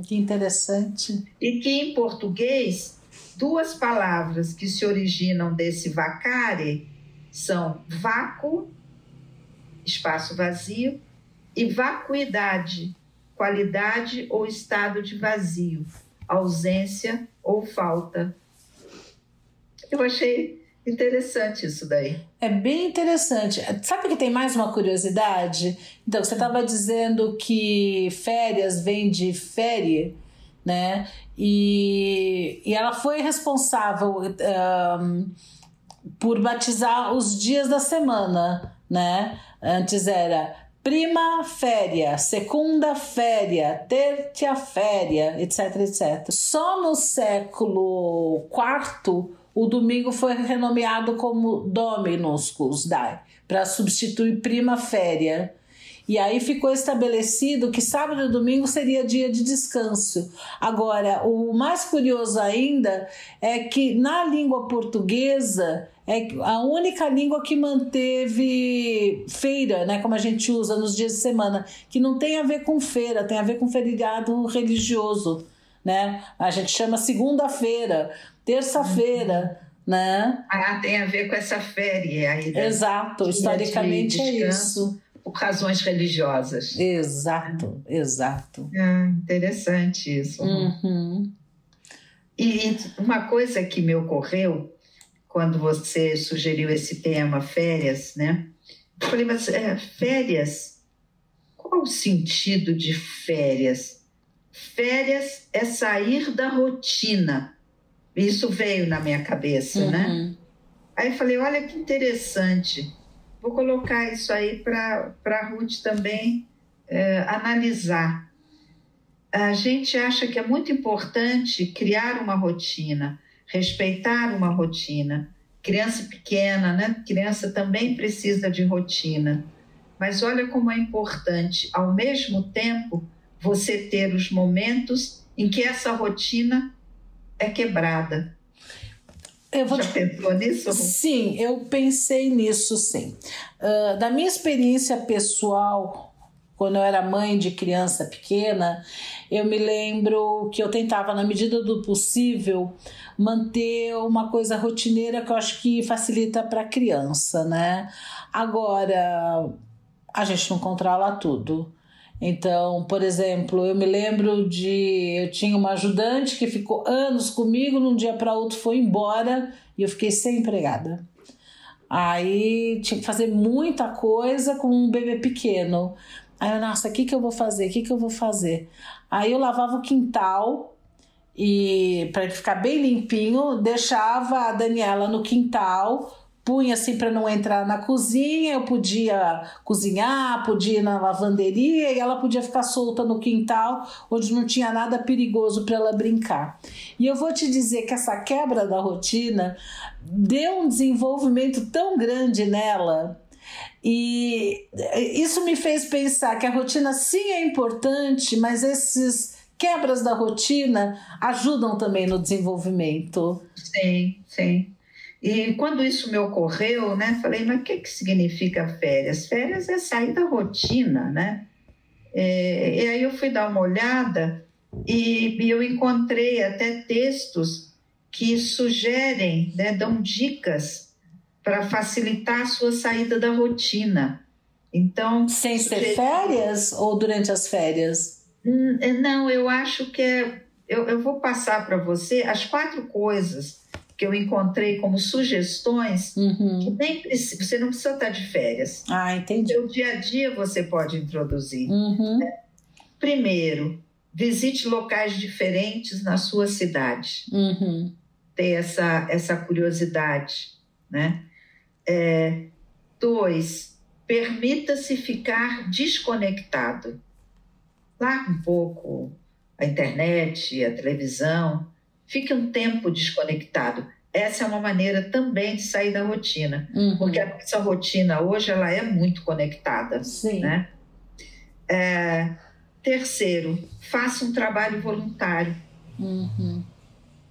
Que interessante. E que em português, duas palavras que se originam desse vacare são vácuo, espaço vazio, e vacuidade, qualidade ou estado de vazio, ausência ou falta. Eu achei interessante isso daí. É bem interessante. Sabe que tem mais uma curiosidade? Então, você estava dizendo que férias vem de férie, né? E ela foi responsável por batizar os dias da semana, né? Antes era prima féria, segunda féria, tertia féria, etc, etc. Só no século IV, o domingo foi renomeado como Dominus Day, para substituir prima féria. E aí ficou estabelecido que sábado e domingo seria dia de descanso. Agora, o mais curioso ainda é que na língua portuguesa é a única língua que manteve feira, né, como a gente usa nos dias de semana, que não tem a ver com feira, tem a ver com feriado religioso, né? A gente chama segunda-feira, terça-feira, né? Ah, tem a ver com essa féria aí. Exato, historicamente é isso. Por razões religiosas. Exato, exato. Ah, interessante isso. Uhum. E uma coisa que me ocorreu quando você sugeriu esse tema, férias, né? Eu falei, mas férias? Qual o sentido de férias? Férias é sair da rotina. Isso veio na minha cabeça, uhum. Né? Aí eu falei, olha que interessante. Vou colocar isso aí para a Ruth também analisar. A gente acha que é muito importante criar uma rotina, respeitar uma rotina. Criança pequena, né? Criança também precisa de rotina. Mas olha como é importante, ao mesmo tempo, você ter os momentos em que essa rotina é quebrada. Já pensou nisso? Sim, eu pensei nisso, sim. Da minha experiência pessoal, quando eu era mãe de criança pequena, eu me lembro que eu tentava, na medida do possível, manter uma coisa rotineira que eu acho que facilita para a criança, né? Agora, a gente não controla tudo. Então, por exemplo, eu me lembro de... Eu tinha uma ajudante que ficou anos comigo, num dia para outro foi embora e eu fiquei sem empregada. Aí tinha que fazer muita coisa com um bebê pequeno. Aí eu, nossa, o que eu vou fazer? Aí eu lavava o quintal e para ele ficar bem limpinho, deixava a Daniela no quintal punha assim para não entrar na cozinha, eu podia cozinhar, podia ir na lavanderia e ela podia ficar solta no quintal, onde não tinha nada perigoso para ela brincar. E eu vou te dizer que essa quebra da rotina deu um desenvolvimento tão grande nela, e isso me fez pensar que a rotina sim é importante, mas esses quebras da rotina ajudam também no desenvolvimento. Sim, sim. E quando isso me ocorreu, né, falei, mas o que significa férias? Férias é sair da rotina, né? E aí eu fui dar uma olhada e eu encontrei até textos que sugerem, né, dão dicas para facilitar a sua saída da rotina. Então, sem ser férias ou durante as férias? Não, eu acho que é... Eu vou passar para você as 4 coisas que eu encontrei como sugestões, que nem precisa, você não precisa estar de férias. Ah, entendi. No seu dia a dia você pode introduzir. Né? Primeiro, visite locais diferentes na sua cidade. Ter essa curiosidade. Né? 2, permita-se ficar desconectado. Larga um pouco a internet, a televisão. Fique um tempo desconectado. Essa é uma maneira também de sair da rotina. Porque a nossa rotina hoje ela é muito conectada. Sim. Né? 3º, faça um trabalho voluntário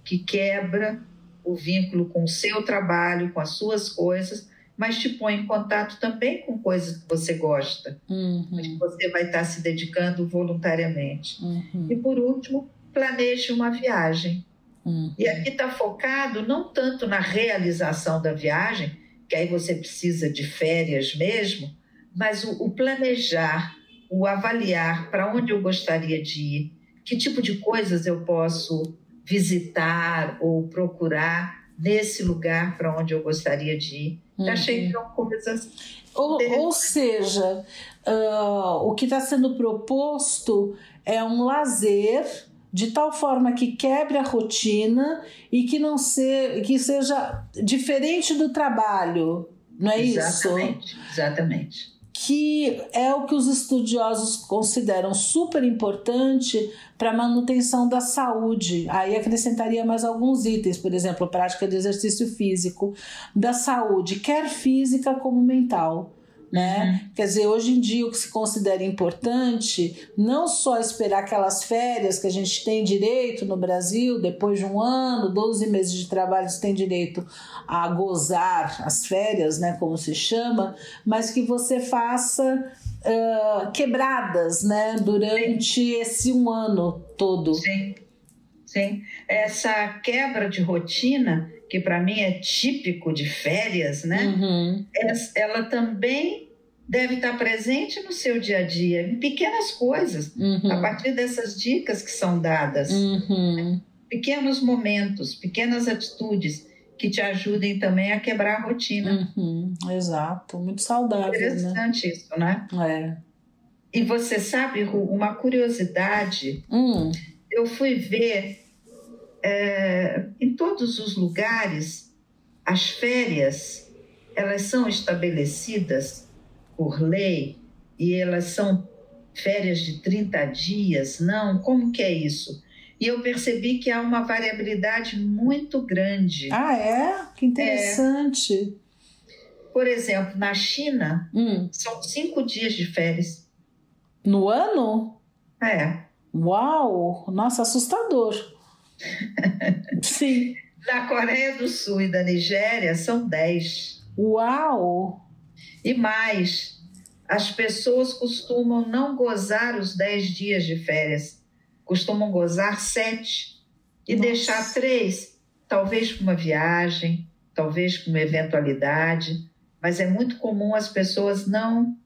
que quebra o vínculo com o seu trabalho, com as suas coisas, mas te põe em contato também com coisas que você gosta, que você vai estar se dedicando voluntariamente. E por último, planeje uma viagem. E aqui está focado não tanto na realização da viagem, que aí você precisa de férias mesmo, mas o planejar, o avaliar para onde eu gostaria de ir, que tipo de coisas eu posso visitar ou procurar nesse lugar para onde eu gostaria de ir. Achei que é uma coisa... Ou seja, o que está sendo proposto é um lazer... de tal forma que quebre a rotina e que não seja, que seja diferente do trabalho, não é isso? Exatamente. Que é o que os estudiosos consideram super importante para a manutenção da saúde. Aí acrescentaria mais alguns itens, por exemplo, a prática de exercício físico, da saúde, quer física como mental. Né? Quer dizer, hoje em dia o que se considera importante não só esperar aquelas férias que a gente tem direito no Brasil, depois de um ano, 12 meses de trabalho você tem direito a gozar as férias, né, como se chama, mas que você faça quebradas, né, durante esse um ano todo. Sim, essa quebra de rotina, que para mim é típico de férias, né? Ela também deve estar presente no seu dia a dia, em pequenas coisas, a partir dessas dicas que são dadas. Pequenos momentos, pequenas atitudes que te ajudem também a quebrar a rotina. Exato, muito saudável. Interessante, né? Isso, né? É. E você sabe, Ru, uma curiosidade, eu fui ver... em todos os lugares, as férias, elas são estabelecidas por lei e elas são férias de 30 dias, não? Como que é isso? E eu percebi que há uma variabilidade muito grande. Ah, é? Que interessante. Por exemplo, na China, são 5 dias de férias. No ano? Uau! Nossa, assustador. Sim. Na Coreia do Sul e da Nigéria são 10. Uau! E mais, as pessoas costumam não gozar os 10 dias de férias, costumam gozar 7 e deixar 3, talvez para uma viagem, talvez para uma eventualidade, mas é muito comum as pessoas não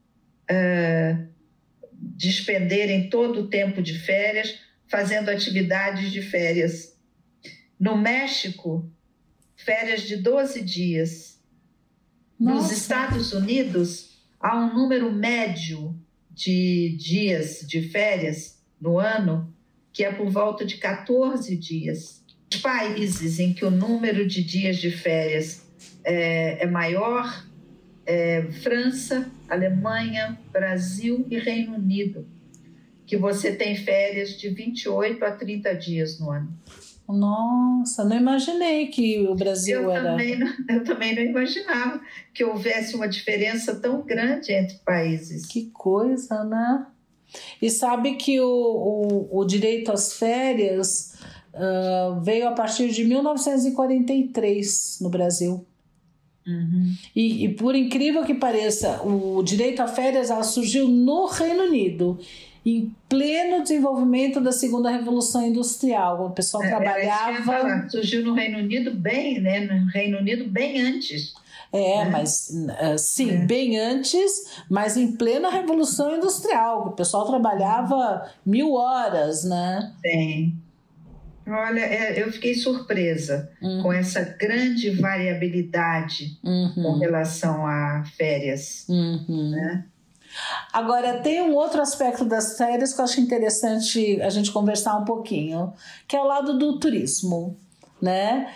despenderem todo o tempo de férias fazendo atividades de férias. No México, férias de 12 dias. Nossa. Nos Estados Unidos, há um número médio de dias de férias no ano, que é por volta de 14 dias. Os países em que o número de dias de férias é maior, França, Alemanha, Brasil e Reino Unido, que você tem férias de 28 a 30 dias no ano. Nossa, não imaginei que o Brasil era... Eu também não imaginava que houvesse uma diferença tão grande entre países. Que coisa, né? E sabe que o direito às férias veio a partir de 1943 no Brasil. Uhum. E por incrível que pareça, o direito a férias surgiu no Reino Unido, em pleno desenvolvimento da segunda revolução industrial. O pessoal trabalhava... Surgiu no Reino Unido bem, né? No Reino Unido bem antes. Bem antes, mas em plena revolução industrial. O pessoal trabalhava 1000 horas, né? Sim. Olha, eu fiquei surpresa com essa grande variabilidade com relação a férias, né? Agora, tem um outro aspecto das férias que eu acho interessante a gente conversar um pouquinho, que é o lado do turismo, né?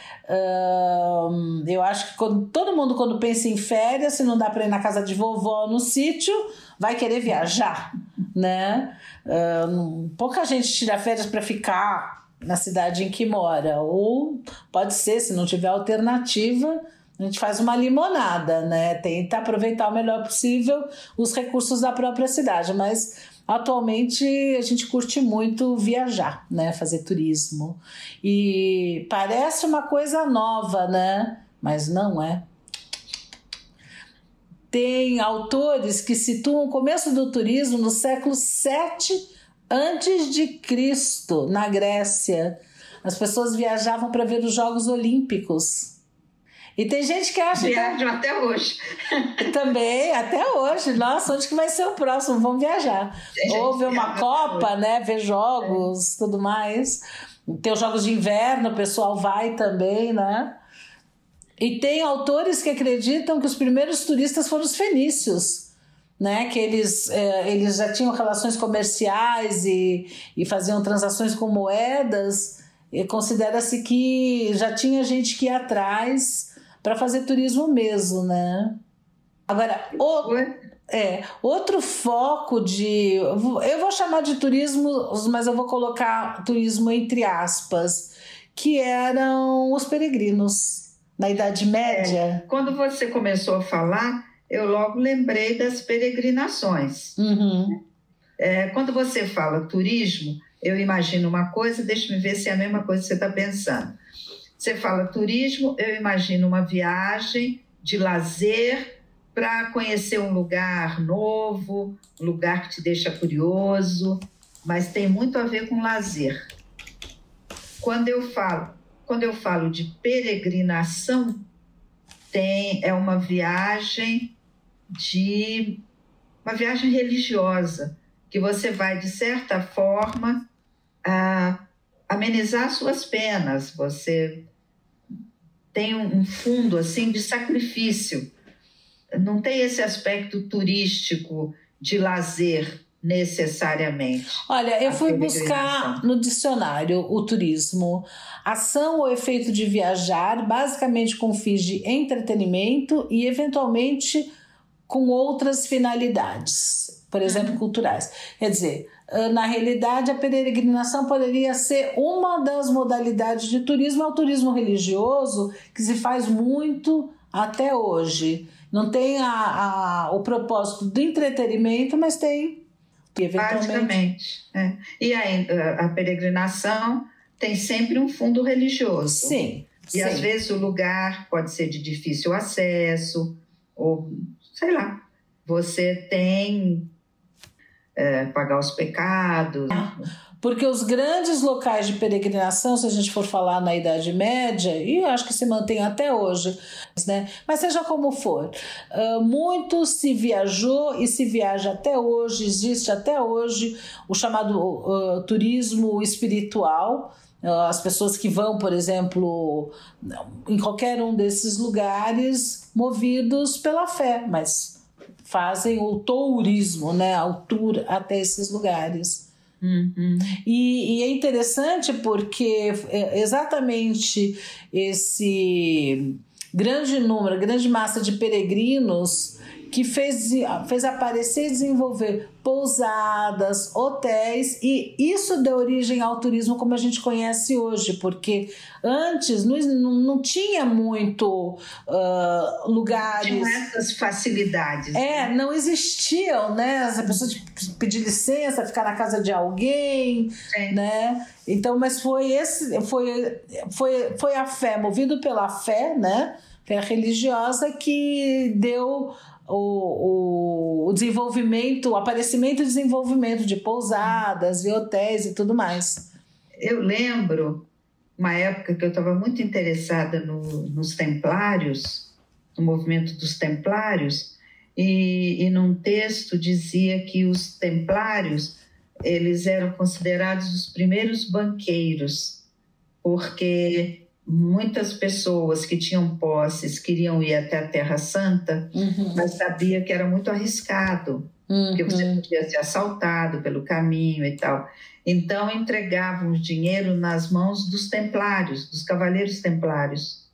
Eu acho que todo mundo, quando pensa em férias, se não dá para ir na casa de vovó, no sítio, vai querer viajar, né? Pouca gente tira férias para ficar na cidade em que mora, ou pode ser, se não tiver alternativa, a gente faz uma limonada, né? Tenta aproveitar o melhor possível os recursos da própria cidade, mas atualmente a gente curte muito viajar, né? Fazer turismo. E parece uma coisa nova, né? Mas não é. Tem autores que situam o começo do turismo no século VII antes de Cristo, na Grécia. As pessoas viajavam para ver os Jogos Olímpicos. E tem gente que acha... Viajam até hoje. Também, até hoje. Nossa, onde que vai ser o próximo? Vamos viajar. Houve uma Copa, né? Ver jogos, tudo mais. Tem os jogos de inverno, o pessoal vai também, né? E tem autores que acreditam que os primeiros turistas foram os fenícios, né? Que eles já tinham relações comerciais e faziam transações com moedas. E considera-se que já tinha gente que ia atrás... para fazer turismo mesmo, né? Agora, outro foco de... Eu vou chamar de turismo, mas eu vou colocar turismo entre aspas, que eram os peregrinos, na Idade Média. Quando você começou a falar, eu logo lembrei das peregrinações. Uhum. Quando você fala turismo, eu imagino uma coisa, deixa eu ver se é a mesma coisa que você está pensando. Você fala turismo, eu imagino uma viagem de lazer para conhecer um lugar novo, um lugar que te deixa curioso, mas tem muito a ver com lazer. Quando eu falo de peregrinação, é uma viagem religiosa, que você vai, de certa forma, amenizar suas penas. Você tem um fundo assim de sacrifício. Não tem esse aspecto turístico de lazer necessariamente. Olha, eu fui buscar no dicionário o turismo: ação ou efeito de viajar, basicamente com fins de entretenimento e eventualmente com outras finalidades, por exemplo, culturais. Quer dizer, na realidade, a peregrinação poderia ser uma das modalidades de turismo. É o turismo religioso, que se faz muito até hoje. Não tem o propósito do entretenimento, mas tem, eventualmente... E a peregrinação tem sempre um fundo religioso. Sim. E às vezes o lugar pode ser de difícil acesso, ou, sei lá, você tem... pagar os pecados. Porque os grandes locais de peregrinação, se a gente for falar na Idade Média, e eu acho que se mantém até hoje, né? Mas seja como for, muito se viajou e se viaja até hoje, existe até hoje o chamado turismo espiritual. As pessoas que vão, por exemplo, em qualquer um desses lugares, movidos pela fé, mas... fazem o tourismo, né? O tour até esses lugares. Uhum. E é interessante porque exatamente esse grande número, grande massa de peregrinos que fez aparecer e desenvolver pousadas, hotéis, e isso deu origem ao turismo como a gente conhece hoje, porque antes não tinha muito lugares... Não tinha essas facilidades. É, né? Não existiam, né? Essa pessoa de pedir licença, ficar na casa de alguém, é, né? Então, mas foi a fé, movido pela fé, né? Fé religiosa que deu... O desenvolvimento, o aparecimento e desenvolvimento de pousadas e hotéis e tudo mais. Eu lembro uma época que eu estava muito interessada nos templários, no movimento dos templários, e num texto dizia que os templários, eles eram considerados os primeiros banqueiros, porque... muitas pessoas que tinham posses queriam ir até a Terra Santa, uhum, mas sabia que era muito arriscado, uhum, porque você podia ser assaltado pelo caminho e tal. Então, entregavam o dinheiro nas mãos dos templários, dos cavaleiros templários.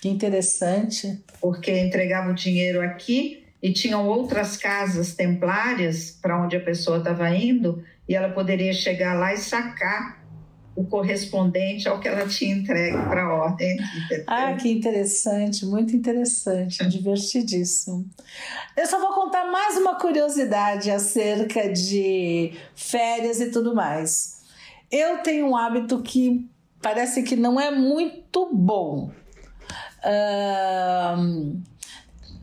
Que interessante. Porque entregavam o dinheiro aqui e tinham outras casas templárias para onde a pessoa estava indo, e ela poderia chegar lá e sacar o correspondente ao que ela tinha entregue para a ordem. Ah, que interessante, muito interessante, divertidíssimo. Eu só vou contar mais uma curiosidade acerca de férias e tudo mais. Eu tenho um hábito que parece que não é muito bom.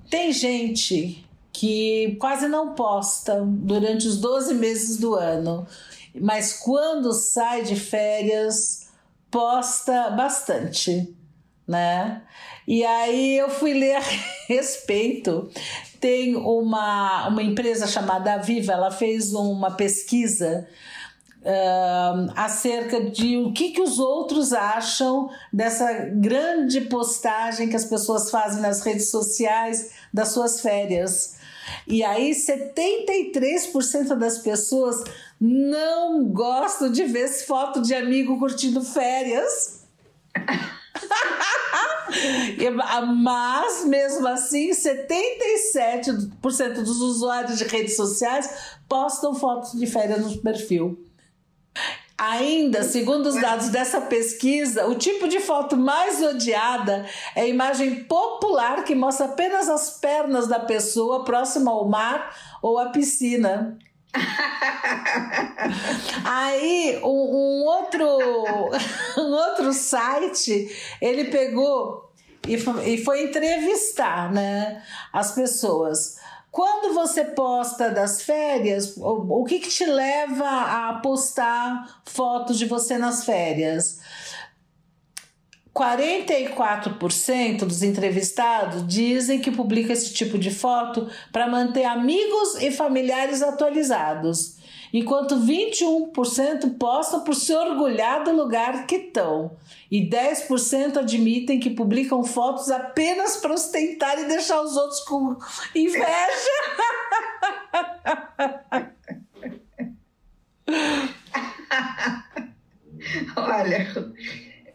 Tem gente que quase não posta durante os 12 meses do ano, mas quando sai de férias, posta bastante, né? E aí eu fui ler a respeito. Tem uma empresa chamada Aviva, ela fez uma pesquisa acerca de o que os outros acham dessa grande postagem que as pessoas fazem nas redes sociais das suas férias. E aí 73% das pessoas não gostam de ver foto de amigo curtindo férias. Mas, mesmo assim, 77% dos usuários de redes sociais postam fotos de férias no perfil. Ainda, segundo os dados dessa pesquisa, o tipo de foto mais odiada é a imagem popular que mostra apenas as pernas da pessoa próxima ao mar ou à piscina. Aí um outro site, ele pegou e foi entrevistar, né, as pessoas. Quando você posta das férias, o que te leva a postar fotos de você nas férias? 44% dos entrevistados dizem que publica esse tipo de foto para manter amigos e familiares atualizados, enquanto 21% postam por se orgulhar do lugar que estão, e 10% admitem que publicam fotos apenas para ostentar e deixar os outros com inveja. Olha,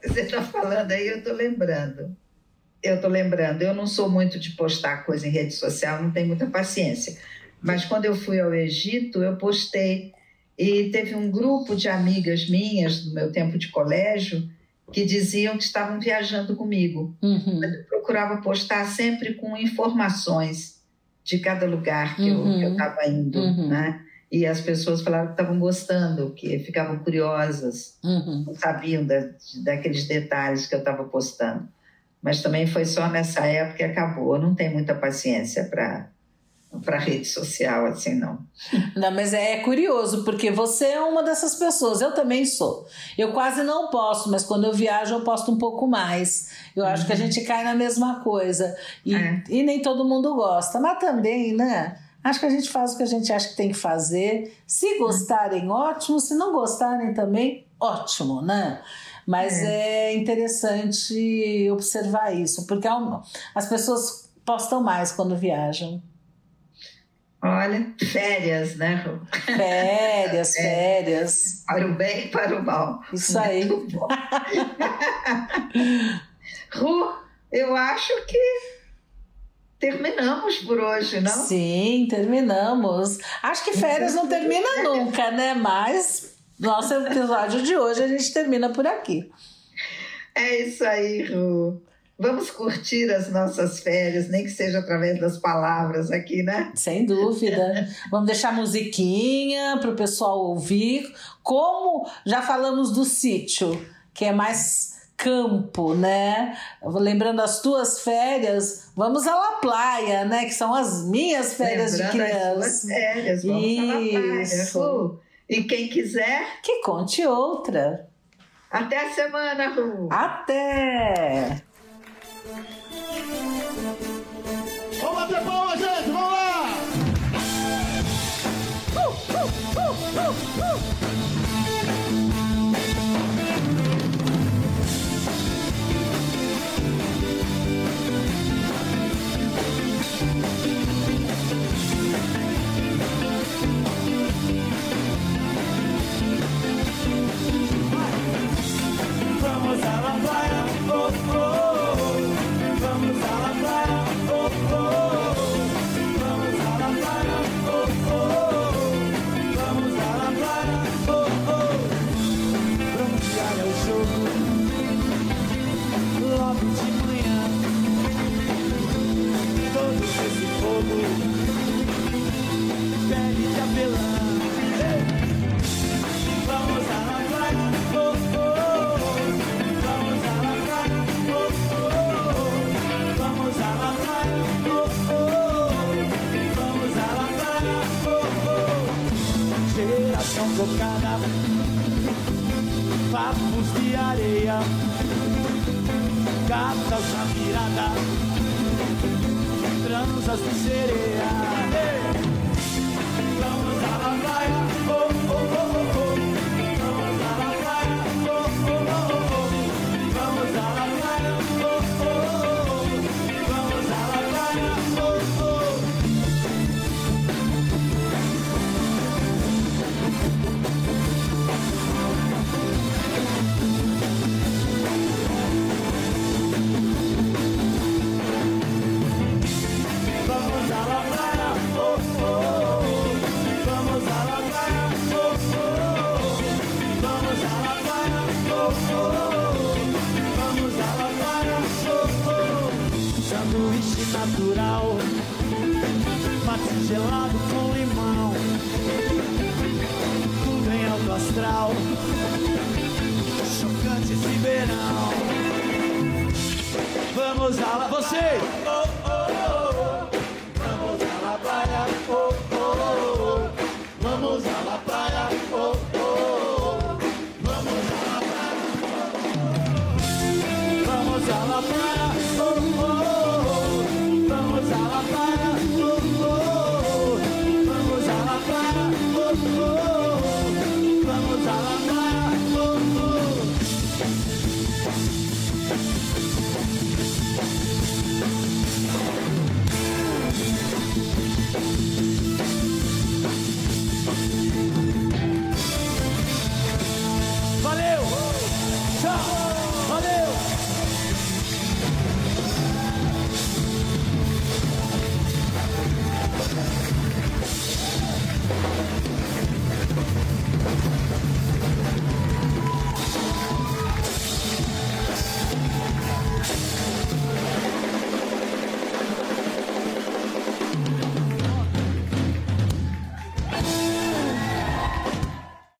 você está falando aí, eu estou lembrando, eu não sou muito de postar coisa em rede social, não tenho muita paciência. Mas quando eu fui ao Egito, eu postei, e teve um grupo de amigas minhas do meu tempo de colégio que diziam que estavam viajando comigo. Uhum. Eu procurava postar sempre com informações de cada lugar que uhum. eu estava indo, uhum. né? E as pessoas falaram que estavam gostando, que ficavam curiosas, uhum. não sabiam daqueles detalhes que eu estava postando. Mas também foi só nessa época que acabou. Eu não tenho muita paciência para rede social, assim, não. Não, mas é curioso, porque você é uma dessas pessoas, eu também sou. Eu quase não posto, mas quando eu viajo eu posto um pouco mais. Eu uhum. acho que a gente cai na mesma coisa. E nem todo mundo gosta, mas também, né? Acho que a gente faz o que a gente acha que tem que fazer. Se gostarem, ótimo. Se não gostarem também, ótimo, né? Mas é interessante observar isso, porque as pessoas postam mais quando viajam. Olha, férias, né? Férias. Para o bem e para o mal. Isso aí. Muito bom. Ru, eu acho que terminamos por hoje, não? Sim, terminamos. Acho que férias não termina nunca, né? Mas nosso episódio de hoje a gente termina por aqui. É isso aí, Ru. Vamos curtir as nossas férias, nem que seja através das palavras aqui, né? Sem dúvida. Vamos deixar musiquinha para o pessoal ouvir. Como já falamos do sítio, que é mais campo, né? Lembrando as tuas férias, vamos à La Playa, né? Que são as minhas férias. Lembrando de criança. As tuas férias, vamos à La Playa, Ru. E quem quiser, que conte outra. Até a semana, Ru. Até! Vamos bater palma, gente! Vamos lá! Vamos à La Playa, oh, oh. Vamos à La Playa, oh, oh. Vamos à La Playa, oh, oh. Vamos à La Playa, oh, oh. Vamos chegar ao jogo logo de manhã. Todo esse fogo pele de apelã. Vamos à La Playa, oh, oh. Tocada, papos de areia, gatas na virada, tranças de sereia. Hey! Vamos à La Playa, oh, oh, oh, oh. Vamos à La Playa, oh, oh, oh, oh. Vamos à La Playa, oh, oh, oh. Vamos à La Playa, oh, oh. Natural, mate gelado com limão, tudo em alto astral, chocante esse verão. Vamos à La... vocês! Oh, oh, oh. Vamos à La Playa, oh, oh, oh. Vamos à La Playa, oh, oh, oh. Vamos à La Playa, oh, oh. Vamos à La Playa, oh, oh. Vamos à La Playa, oh, oh. Vamos à La Playa.